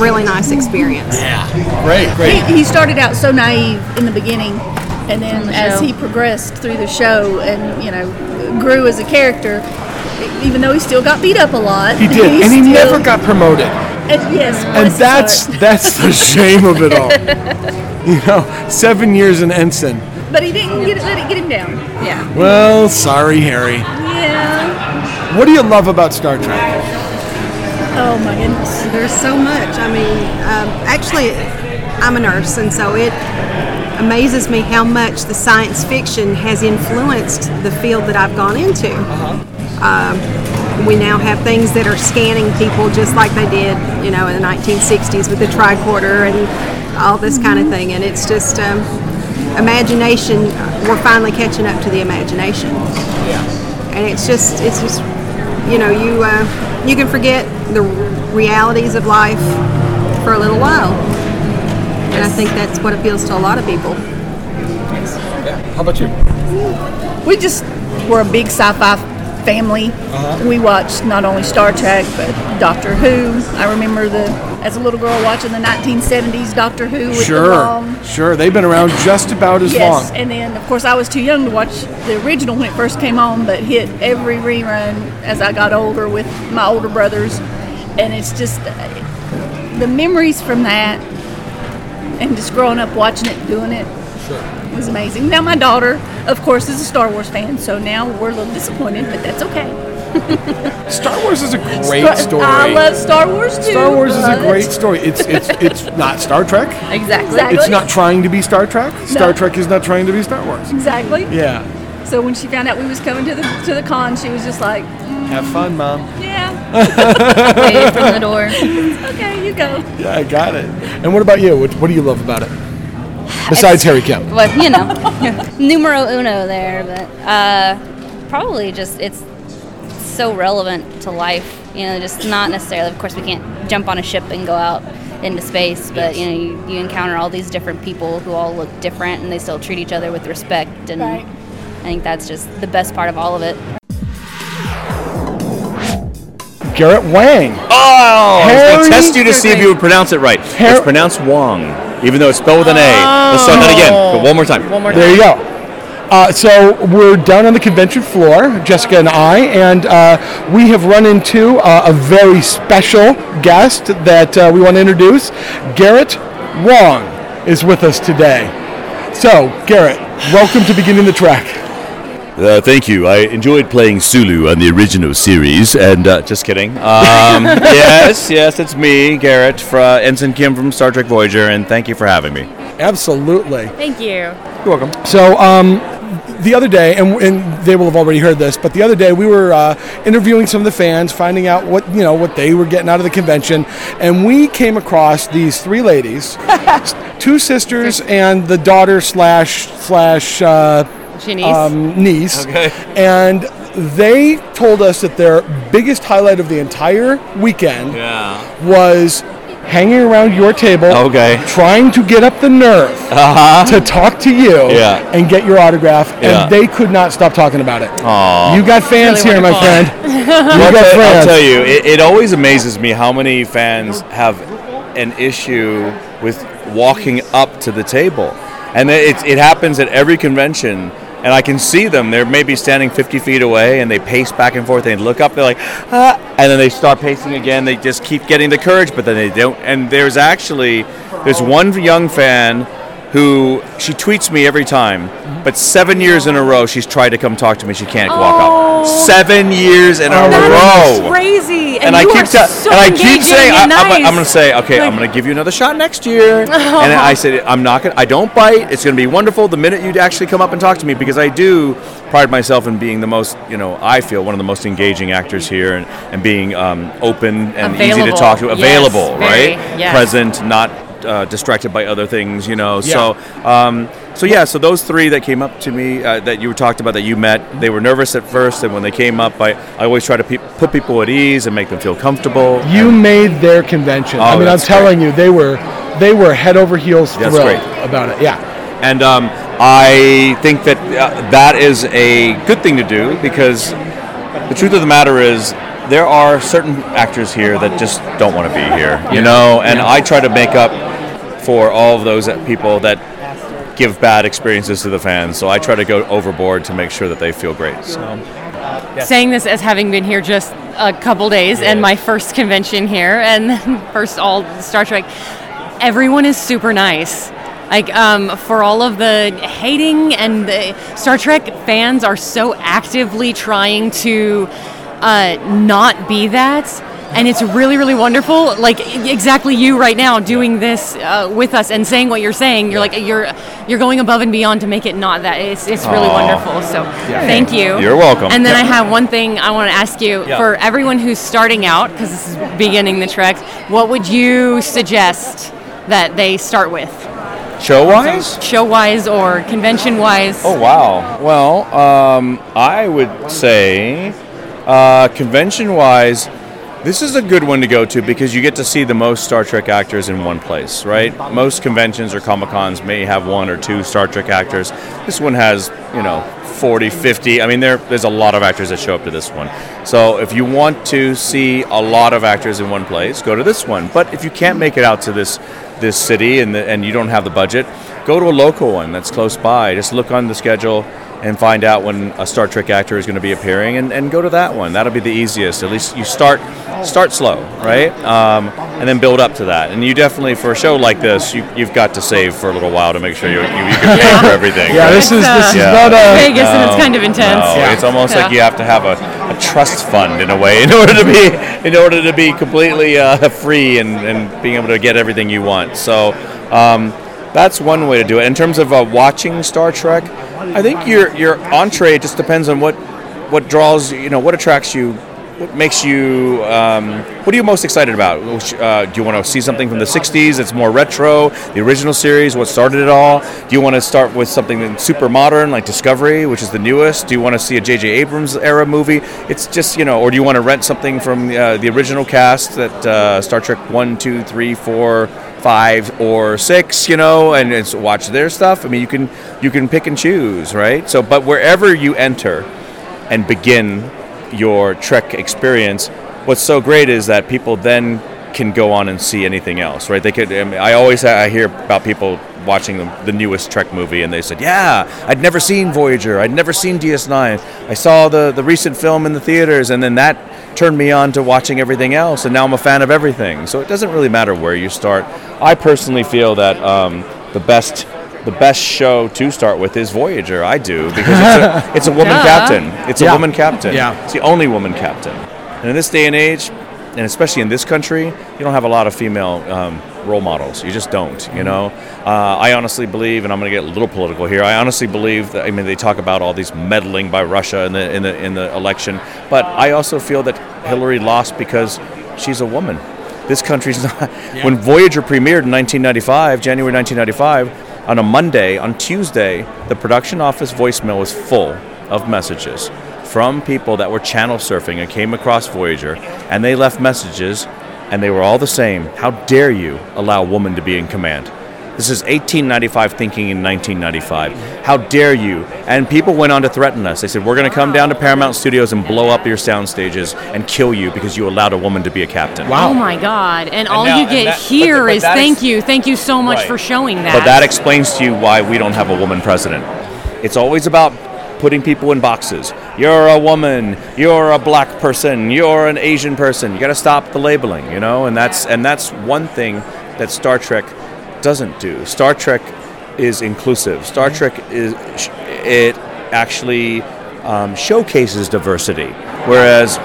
Really nice experience. Yeah, great, great. He, he started out so naive in the beginning. And then the as show. he progressed through the show and, you know, grew as a character, even though he still got beat up a lot. He did, he and he never got promoted. And, yes. And that's that's the shame of it all. You know, seven years an ensign. But he didn't get, let it get him down. Yeah. Well, sorry, Harry. Yeah. What do you love about Star Trek? Oh, my goodness. There's so much. I mean, um, actually, I'm a nurse, and so it... amazes me how much the science fiction has influenced the field that I've gone into. Uh-huh. Um, we now have things that are scanning people just like they did, you know, in the nineteen sixties with the tricorder and all this mm-hmm. kind of thing. And it's just um, imagination. We're finally catching up to the imagination. Yeah. And it's just, it's just, you know, you uh, you can forget the realities of life for a little while. And I think that's what appeals to a lot of people. Yes. Yeah. How about you? We just were a big sci-fi family. Uh-huh. We watched not only Star Trek, but Doctor Who. I remember the as a little girl watching the nineteen seventies Doctor Who. With sure, the long... sure. They've been around just about as yes. long. Yes, and then, of course, I was too young to watch the original when it first came on, but hit every rerun as I got older with my older brothers. And it's just uh, the memories from that. And just growing up, watching it, doing it, sure. was amazing. Now my daughter, of course, is a Star Wars fan, so now we're a little disappointed, but that's okay. Star Wars is a great Star- story. I love Star Wars, too. Star Wars is a great it. story. It's it's it's not Star Trek. Exactly. It's not trying to be Star Trek. Star no. Trek is not trying to be Star Wars. Exactly. Yeah. So when she found out we was coming to the to the con, she was just like... Mm, have fun, Mom. Yeah. Waiting from the door. Okay, you go. Yeah, I got it. And what about you? What, what do you love about it? Besides it's, Harry Kim. Well, you know, numero uno there, but uh, probably just it's so relevant to life. You know, just not necessarily. Of course, we can't jump on a ship and go out into space, but yes. you know, you, you encounter all these different people who all look different, and they still treat each other with respect. And right. I think that's just the best part of all of it. Garrett Wang. Oh, Harry I was going to test you to see if you would pronounce it right. Har- it's pronounced Wang, even though it's spelled with an A. Oh. Let's start that again, but one more time. One more time. There you go. Uh, so we're down on the convention floor, Jessica and I, and uh, we have run into uh, a very special guest that uh, we want to introduce. Garrett Wang is with us today. So, Garrett, welcome to Beginning the Trek. Uh, thank you. I enjoyed playing Sulu on the original series, and uh, just kidding. Um, yes, yes, it's me, Garrett, from, uh, Ensign Kim from Star Trek Voyager, and thank you for having me. Absolutely. Thank you. You're welcome. So, um, the other day, and, and they will have already heard this, but the other day we were uh, interviewing some of the fans, finding out what you know what they were getting out of the convention, and we came across these three ladies, two sisters and the daughter slash slash uh, um, niece, okay. And they told us that their biggest highlight of the entire weekend yeah. was hanging around your table, okay. trying to get up the nerve uh-huh. to talk to you yeah. and get your autograph, yeah. and they could not stop talking about it. Aww. You got fans really here, wonderful. My friend. You got fans. I'll tell you, it, it always amazes me how many fans have an issue with walking up to the table, and it, it happens at every convention. And I can see them. They're maybe standing fifty feet away, and they pace back and forth. They look up. They're like, ah, and then they start pacing again. They just keep getting the courage, but then they don't. And there's actually there's one young fan who she tweets me every time, but seven years in a row she's tried to come talk to me. She can't oh, walk up. Seven years in that a row. That's crazy. And, and I keep ta- so and I keep saying I, nice. I'm, I'm going to say okay, like, I'm going to give you another shot next year. Oh. And I said I'm not going I don't bite. It's going to be wonderful the minute you actually come up and talk to me, because I do pride myself in being the most, you know, I feel one of the most engaging actors here, and and being um, open and available. Easy to talk to, available, yes, very, right? Yes. Present, not Uh, distracted by other things, you know. Yeah. So, um, so yeah. So those three that came up to me uh, that you talked about that you met, they were nervous at first, and when they came up, I, I always try to pe- put people at ease and make them feel comfortable. You made their convention. Oh, I mean, I'm telling great. you, they were they were head over heels thrilled about it. Yeah. And um, I think that uh, that is a good thing to do, because the truth of the matter is, there are certain actors here that just don't want to be here, you know. And yeah. I try to make up for all of those people that give bad experiences to the fans. So I try to go overboard to make sure that they feel great. So. Yeah. Saying this as having been here just a couple days yeah. and my first convention here and first all Star Trek, everyone is super nice. Like, um, for all of the hating, and the Star Trek fans are so actively trying to uh, not be that. And it's really, really wonderful. Like exactly you right now doing this uh, with us and saying what you're saying. You're like you're you're going above and beyond to make it not that. It's it's really Aww. wonderful. So yeah. thank you. You're welcome. And then yeah. I have one thing I want to ask you yeah. for everyone who's starting out, because this is beginning the trek. What would you suggest that they start with? Show-wise? Show-wise or convention-wise? Oh wow. Well, um, I would say uh, convention-wise. This is a good one to go to, because you get to see the most Star Trek actors in one place, right? Most conventions or Comic-Cons may have one or two Star Trek actors. This one has, you know, forty, fifty. I mean, there there's a lot of actors that show up to this one. So if you want to see a lot of actors in one place, go to this one. But if you can't make it out to this this city and the, and you don't have the budget, go to a local one that's close by. Just look on the schedule and find out when a Star Trek actor is going to be appearing, and, and go to that one. That'll be the easiest. At least you start start slow, right? Um, and then build up to that. And you definitely, for a show like this, you, you've got to save for a little while to make sure you you, you can pay for everything. Yeah, right? this is this is yeah. not a Vegas, no, and it's kind of intense. No, yeah. It's almost yeah. like you have to have a, a trust fund in a way in order to be in order to be completely uh, free and, and being able to get everything you want. So. Um, That's one way to do it. In terms of uh, watching Star Trek, I think your your entree just depends on what what draws, you know, what attracts you, what makes you, um, what are you most excited about? Uh, do you want to see something from the sixties that's more retro, the original series, what started it all? Do you want to start with something super modern like Discovery, which is the newest? Do you want to see a J J Abrams era movie? It's just, you know, or do you want to rent something from uh, the original cast that uh, Star Trek one, two, three, four, five or six, you know, and, and so watch their stuff. I mean, you can you can pick and choose, right? So, but wherever you enter and begin your Trek experience, what's so great is that people then can go on and see anything else, right? They could. I, mean, I always I hear about people watching the, the newest Trek movie, and they said, "Yeah, I'd never seen Voyager. I'd never seen D S nine. I saw the the recent film in the theaters, and then that turned me on to watching everything else, and now I'm a fan of everything." So it doesn't really matter where you start. I personally feel that um, the best the best show to start with is Voyager. I do, because it's a, it's a woman yeah. captain. It's yeah. a woman captain. Yeah. It's the only woman captain. And in this day and age, and especially in this country, you don't have a lot of female um, role models. You just don't, you know. Uh, I honestly believe, and I'm going to get a little political here, I honestly believe that, I mean, they talk about all these meddling by Russia in the in the, in the election, but I also feel that Hillary lost because she's a woman. This country's not... Yeah. When Voyager premiered in nineteen ninety-five, January nineteen ninety-five, on a Monday, on Tuesday, the production office voicemail was full of messages from people that were channel surfing and came across Voyager, and they left messages, and they were all the same. How dare you allow a woman to be in command? This is eighteen ninety-five thinking in nineteen ninety-five. How dare you? And people went on to threaten us. They said, we're going to come down to Paramount Studios and blow up your sound stages and kill you because you allowed a woman to be a captain. Wow. Oh, my God. And, and all now, you get that, here but, but is thank is, you. Thank you so much right. for showing that. But that explains to you why we don't have a woman president. It's always about putting people in boxes. You're a woman, you're a black person, you're an Asian person. You got to stop the labeling, you know? And that's and that's one thing that Star Trek doesn't do. Star Trek is inclusive. Star Trek is it actually um, showcases diversity, whereas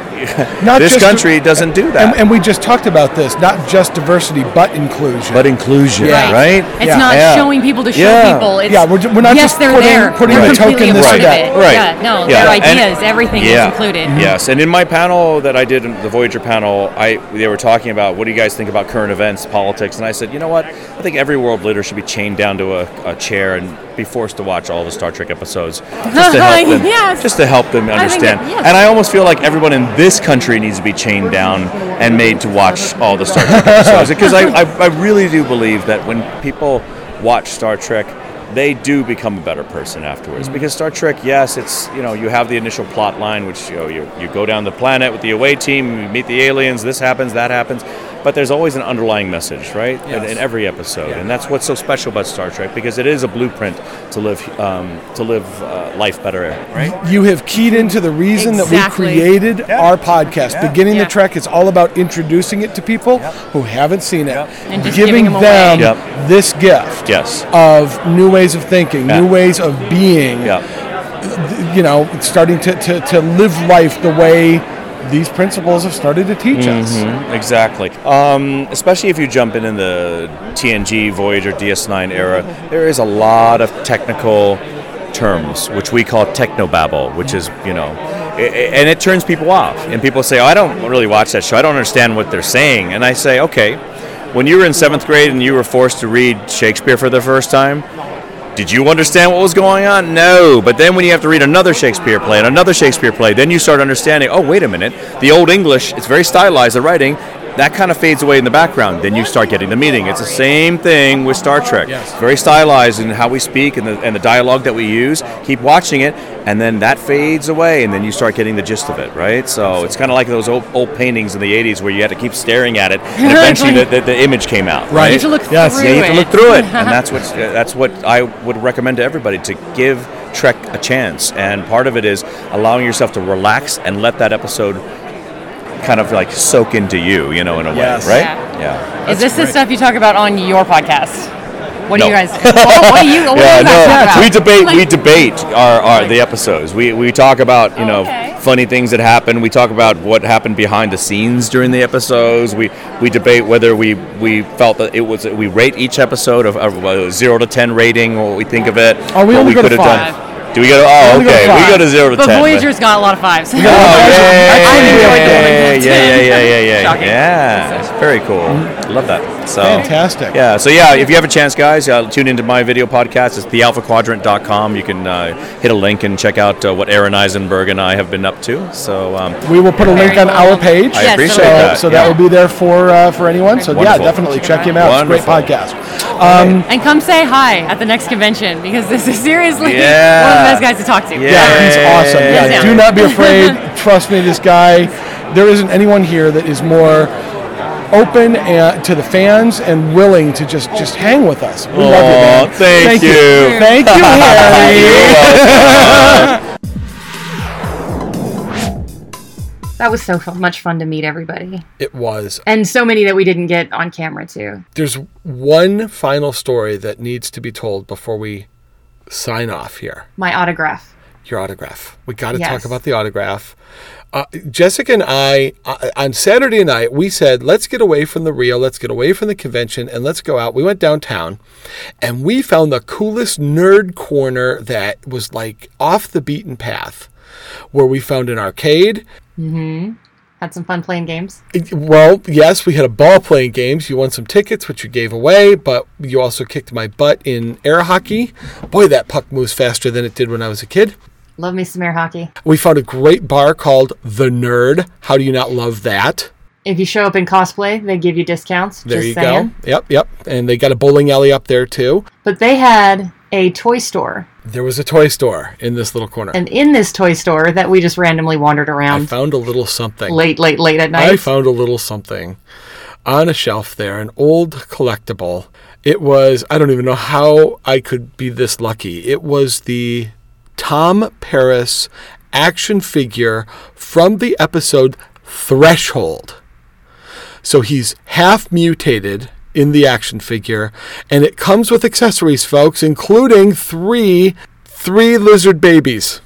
not this country di- doesn't do that. And, and we just talked about this, not just diversity, but inclusion. But inclusion, yeah. right? It's yeah. not yeah. showing people to show yeah. people. It's, yeah, we're, we're not yes, just putting, there. putting right. a token this or that. Right. Yeah, no, yeah. their yeah. ideas, and everything yeah. is included. Mm-hmm. Yes, and in my panel that I did, the Voyager panel, I they were talking about, what do you guys think about current events, politics? And I said, you know what? I think every world leader should be chained down to a, a chair and be forced to watch all the Star Trek episodes just to help them, yes. just to help them understand. I think, yes. And I almost feel like everyone in this This country needs to be chained down and made to watch all the Star Trek episodes, because I, I, I really do believe that when people watch Star Trek, they do become a better person afterwards. Because Star Trek, yes, it's, you know, you have the initial plot line, which, you know, you, you go down the planet with the away team, you meet the aliens, this happens, that happens, but there's always an underlying message, right? Yes. In, in every episode, yeah. and that's what's so special about Star Trek, because it is a blueprint to live um, to live uh, life better, right? You have keyed into the reason exactly. that we created yeah. our podcast. Yeah. Beginning yeah. the Trek is all about introducing it to people yep. who haven't seen it, yep. and just giving, giving them, them yep. this gift yes. of new ways of thinking, yeah. new ways of being. Yep. You know, starting to, to, to live life the way these principles have started to teach us. Mm-hmm, exactly. Um, especially if you jump in in the T N G, Voyager, D S nine era, there is a lot of technical terms, which we call technobabble, which is, you know, it, it, and it turns people off. And people say, oh, I don't really watch that show. I don't understand what they're saying. And I say, okay, when you were in seventh grade and you were forced to read Shakespeare for the first time, did you understand what was going on? No. But then when you have to read another Shakespeare play and another Shakespeare play, then you start understanding, oh, wait a minute. The Old English, it's very stylized, the writing, that kind of fades away in the background. Then you start getting the meaning. It's the same thing with Star Trek. Yes. Very stylized in how we speak and the, and the dialogue that we use. Keep watching it, and then that fades away, and then you start getting the gist of it, right? So it's kind of like those old, old paintings in the eighties where you had to keep staring at it, and eventually the, the, the image came out. Right. You have to look yes. through it. You have to look through it, and that's what, that's what I would recommend to everybody, to give Trek a chance. And part of it is allowing yourself to relax and let that episode kind of like soak into you, you know, in a yes. way, right? Yeah. yeah. Is this great. The stuff you talk about on your podcast? What do no. you guys? Well, what do you? What yeah, do you guys no. talk about? We debate. Like, we debate our, our the episodes. We we talk about you oh, know okay. funny things that happen. We talk about what happened behind the scenes during the episodes. We we debate whether we, we felt that it was we rate each episode of, of a zero to ten rating, or what we think of it. Oh, we only go to five. Done. Do we go to, oh, okay, we go to zero to but ten. Voyager's but Voyager's got a lot of fives. Oh, yeah, yeah, yeah, yeah, yeah, yeah, yeah, yeah, yeah. Very cool. Mm-hmm. Love that. So fantastic. Yeah, so yeah, if you have a chance, guys, uh, tune into my video podcast. It's the alpha quadrant dot com. You can uh, hit a link and check out uh, what Aaron Eisenberg and I have been up to. So um, we will put a link on our page. I yes, appreciate so, that. So yeah. that will be there for uh, for anyone. So Wonderful. yeah, definitely check him out. Wonderful. It's a great podcast. Um, and come say hi at the next convention, because this is seriously yeah. one of the best guys to talk to. Yeah, yeah he's awesome. Yeah, yeah. Do not be afraid. Trust me, this guy, there isn't anyone here that is more open and, to the fans and willing to just, just hang with us. We Aww, love you, thank, thank you. you. Thank you, Harry. That was so fun, much fun to meet everybody. It was. And so many that we didn't get on camera, too. There's one final story that needs to be told before we sign off here. My autograph. Your autograph. We got to yes. talk about the autograph. Uh, Jessica and I, uh, on Saturday night, we said, let's get away from the Rio, let's get away from the convention, and let's go out. We went downtown, and we found the coolest nerd corner that was, like, off the beaten path, where we found an arcade. Mm-hmm. Had some fun playing games. Well, yes, we had a ball playing games. You won some tickets, which you gave away, but you also kicked my butt in air hockey. Boy, that puck moves faster than it did when I was a kid. Love me some air hockey. We found a great bar called The Nerd. How do you not love that? If you show up in cosplay, they give you discounts. There you go. Yep, yep. And they got a bowling alley up there, too. But they had a toy store. There was a toy store in this little corner. And in this toy store that we just randomly wandered around. I found a little something. Late, late, late at night. I found a little something on a shelf there, an old collectible. It was, I don't even know how I could be this lucky. It was the Tom Paris action figure from the episode Threshold. So he's half mutated in the action figure, and it comes with accessories, folks, including three three lizard babies.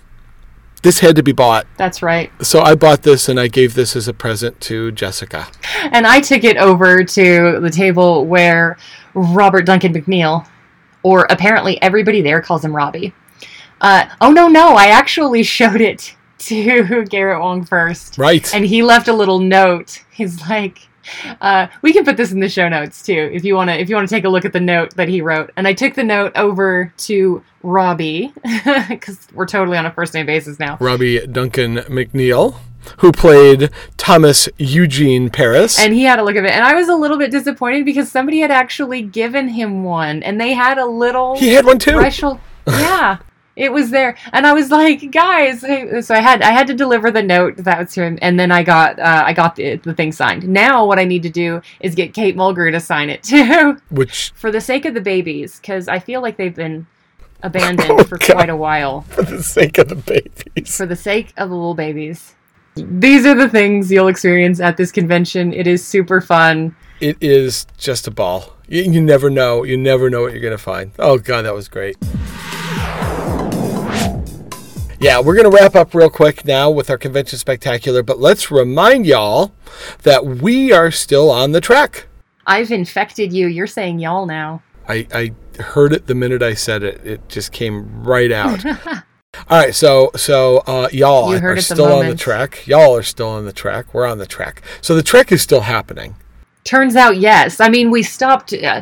This had to be bought. That's right. So I bought this, and I gave this as a present to Jessica. And I took it over to the table where Robert Duncan McNeill, or apparently everybody there calls him Robbie. Uh, oh, no, no, I actually showed it to Garrett Wang first. Right. And he left a little note. He's like... Uh, we can put this in the show notes too, if you want to. If you want to take a look at the note that he wrote, and I took the note over to Robbie because we're totally on a first name basis now. Robbie Duncan McNeill, who played Thomas Eugene Paris, and he had a look at it, and I was a little bit disappointed because somebody had actually given him one, and they had a little. He had one too. Threshold. Yeah. It was there, and I was like, "Guys!" Hey. So I had I had to deliver the note that was to him, and then I got uh, I got the the thing signed. Now what I need to do is get Kate Mulgrew to sign it too, which for the sake of the babies, because I feel like they've been abandoned oh, for God. quite a while. For the sake of the babies. For the sake of the little babies. These are the things you'll experience at this convention. It is super fun. It is just a ball. You, you never know. You never know what you're gonna find. Oh God, that was great. Yeah, we're going to wrap up real quick now with our Convention Spectacular, but let's remind y'all that we are still on the trek. I've infected you. You're saying y'all now. I, I heard it the minute I said it. It just came right out. All right, so so uh, y'all you are still on the trek. Y'all are still on the trek. We're on the trek. So the trek is still happening. Turns out, yes. I mean, we stopped. Uh,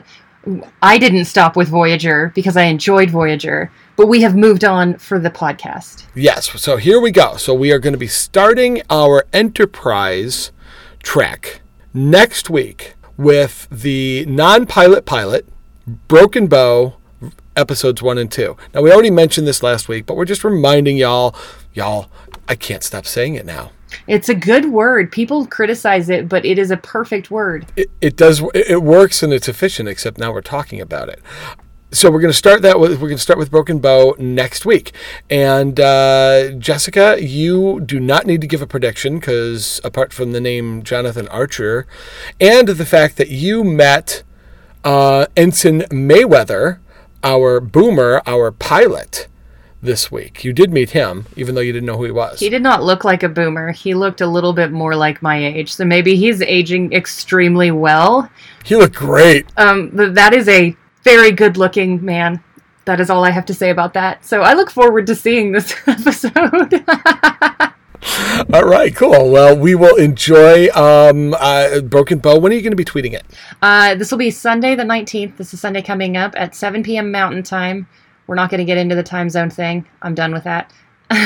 I didn't stop with Voyager because I enjoyed Voyager. But we have moved on for the podcast. Yes. So here we go. So we are going to be starting our Enterprise trek next week with the non-pilot pilot, Broken Bow, episodes one and two. Now, we already mentioned this last week, but we're just reminding y'all, y'all, I can't stop saying it now. It's a good word. People criticize it, but it is a perfect word. It, it does. It works and it's efficient, except now we're talking about it. So we're going to start that with we're going to start with Broken Bow next week, and uh, Jessica, you do not need to give a prediction because apart from the name Jonathan Archer, and the fact that you met uh, Ensign Mayweather, our boomer, our pilot, this week, you did meet him, even though you didn't know who he was. He did not look like a boomer. He looked a little bit more like my age, so maybe he's aging extremely well. He looked great. Um, that is a very good-looking man. That is all I have to say about that. So I look forward to seeing this episode. All right, cool. Well, we will enjoy um, uh, Broken Bow. When are you going to be tweeting it? Uh, this will be Sunday the nineteenth. This is Sunday coming up at seven p.m. Mountain Time. We're not going to get into the time zone thing. I'm done with that.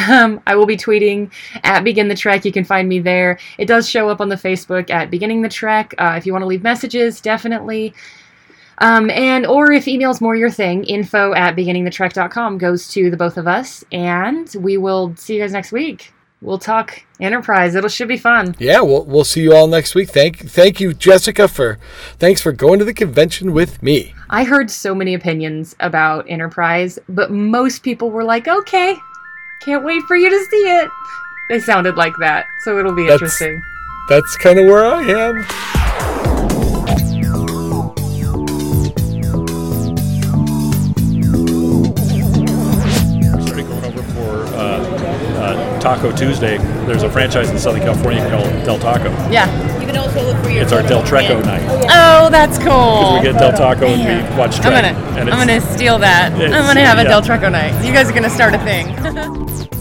Um, I will be tweeting at Begin the Trek. You can find me there. It does show up on the Facebook at Beginning the Trek. Uh, if you want to leave messages, definitely. Um, and, or if email's more your thing, info at beginning the trek dot com goes to the both of us, and we will see you guys next week. We'll talk Enterprise. It'll should be fun. Yeah, we'll, we'll see you all next week. Thank, thank you, Jessica, for, thanks for going to the convention with me. I heard so many opinions about Enterprise, but most people were like, okay, can't wait for you to see it. They sounded like that, so it'll be that's, interesting. That's kind of where I am. Starting going over for uh, uh, Taco Tuesday. There's a franchise in Southern California called Del Taco. Yeah. You can also look for your. It's our Del Treco night. Oh, that's cool. Because we get Del Taco and yeah. we watch Trek. I'm gonna, I'm gonna steal that. I'm gonna have yeah. a Del Treco night. You guys are gonna start a thing.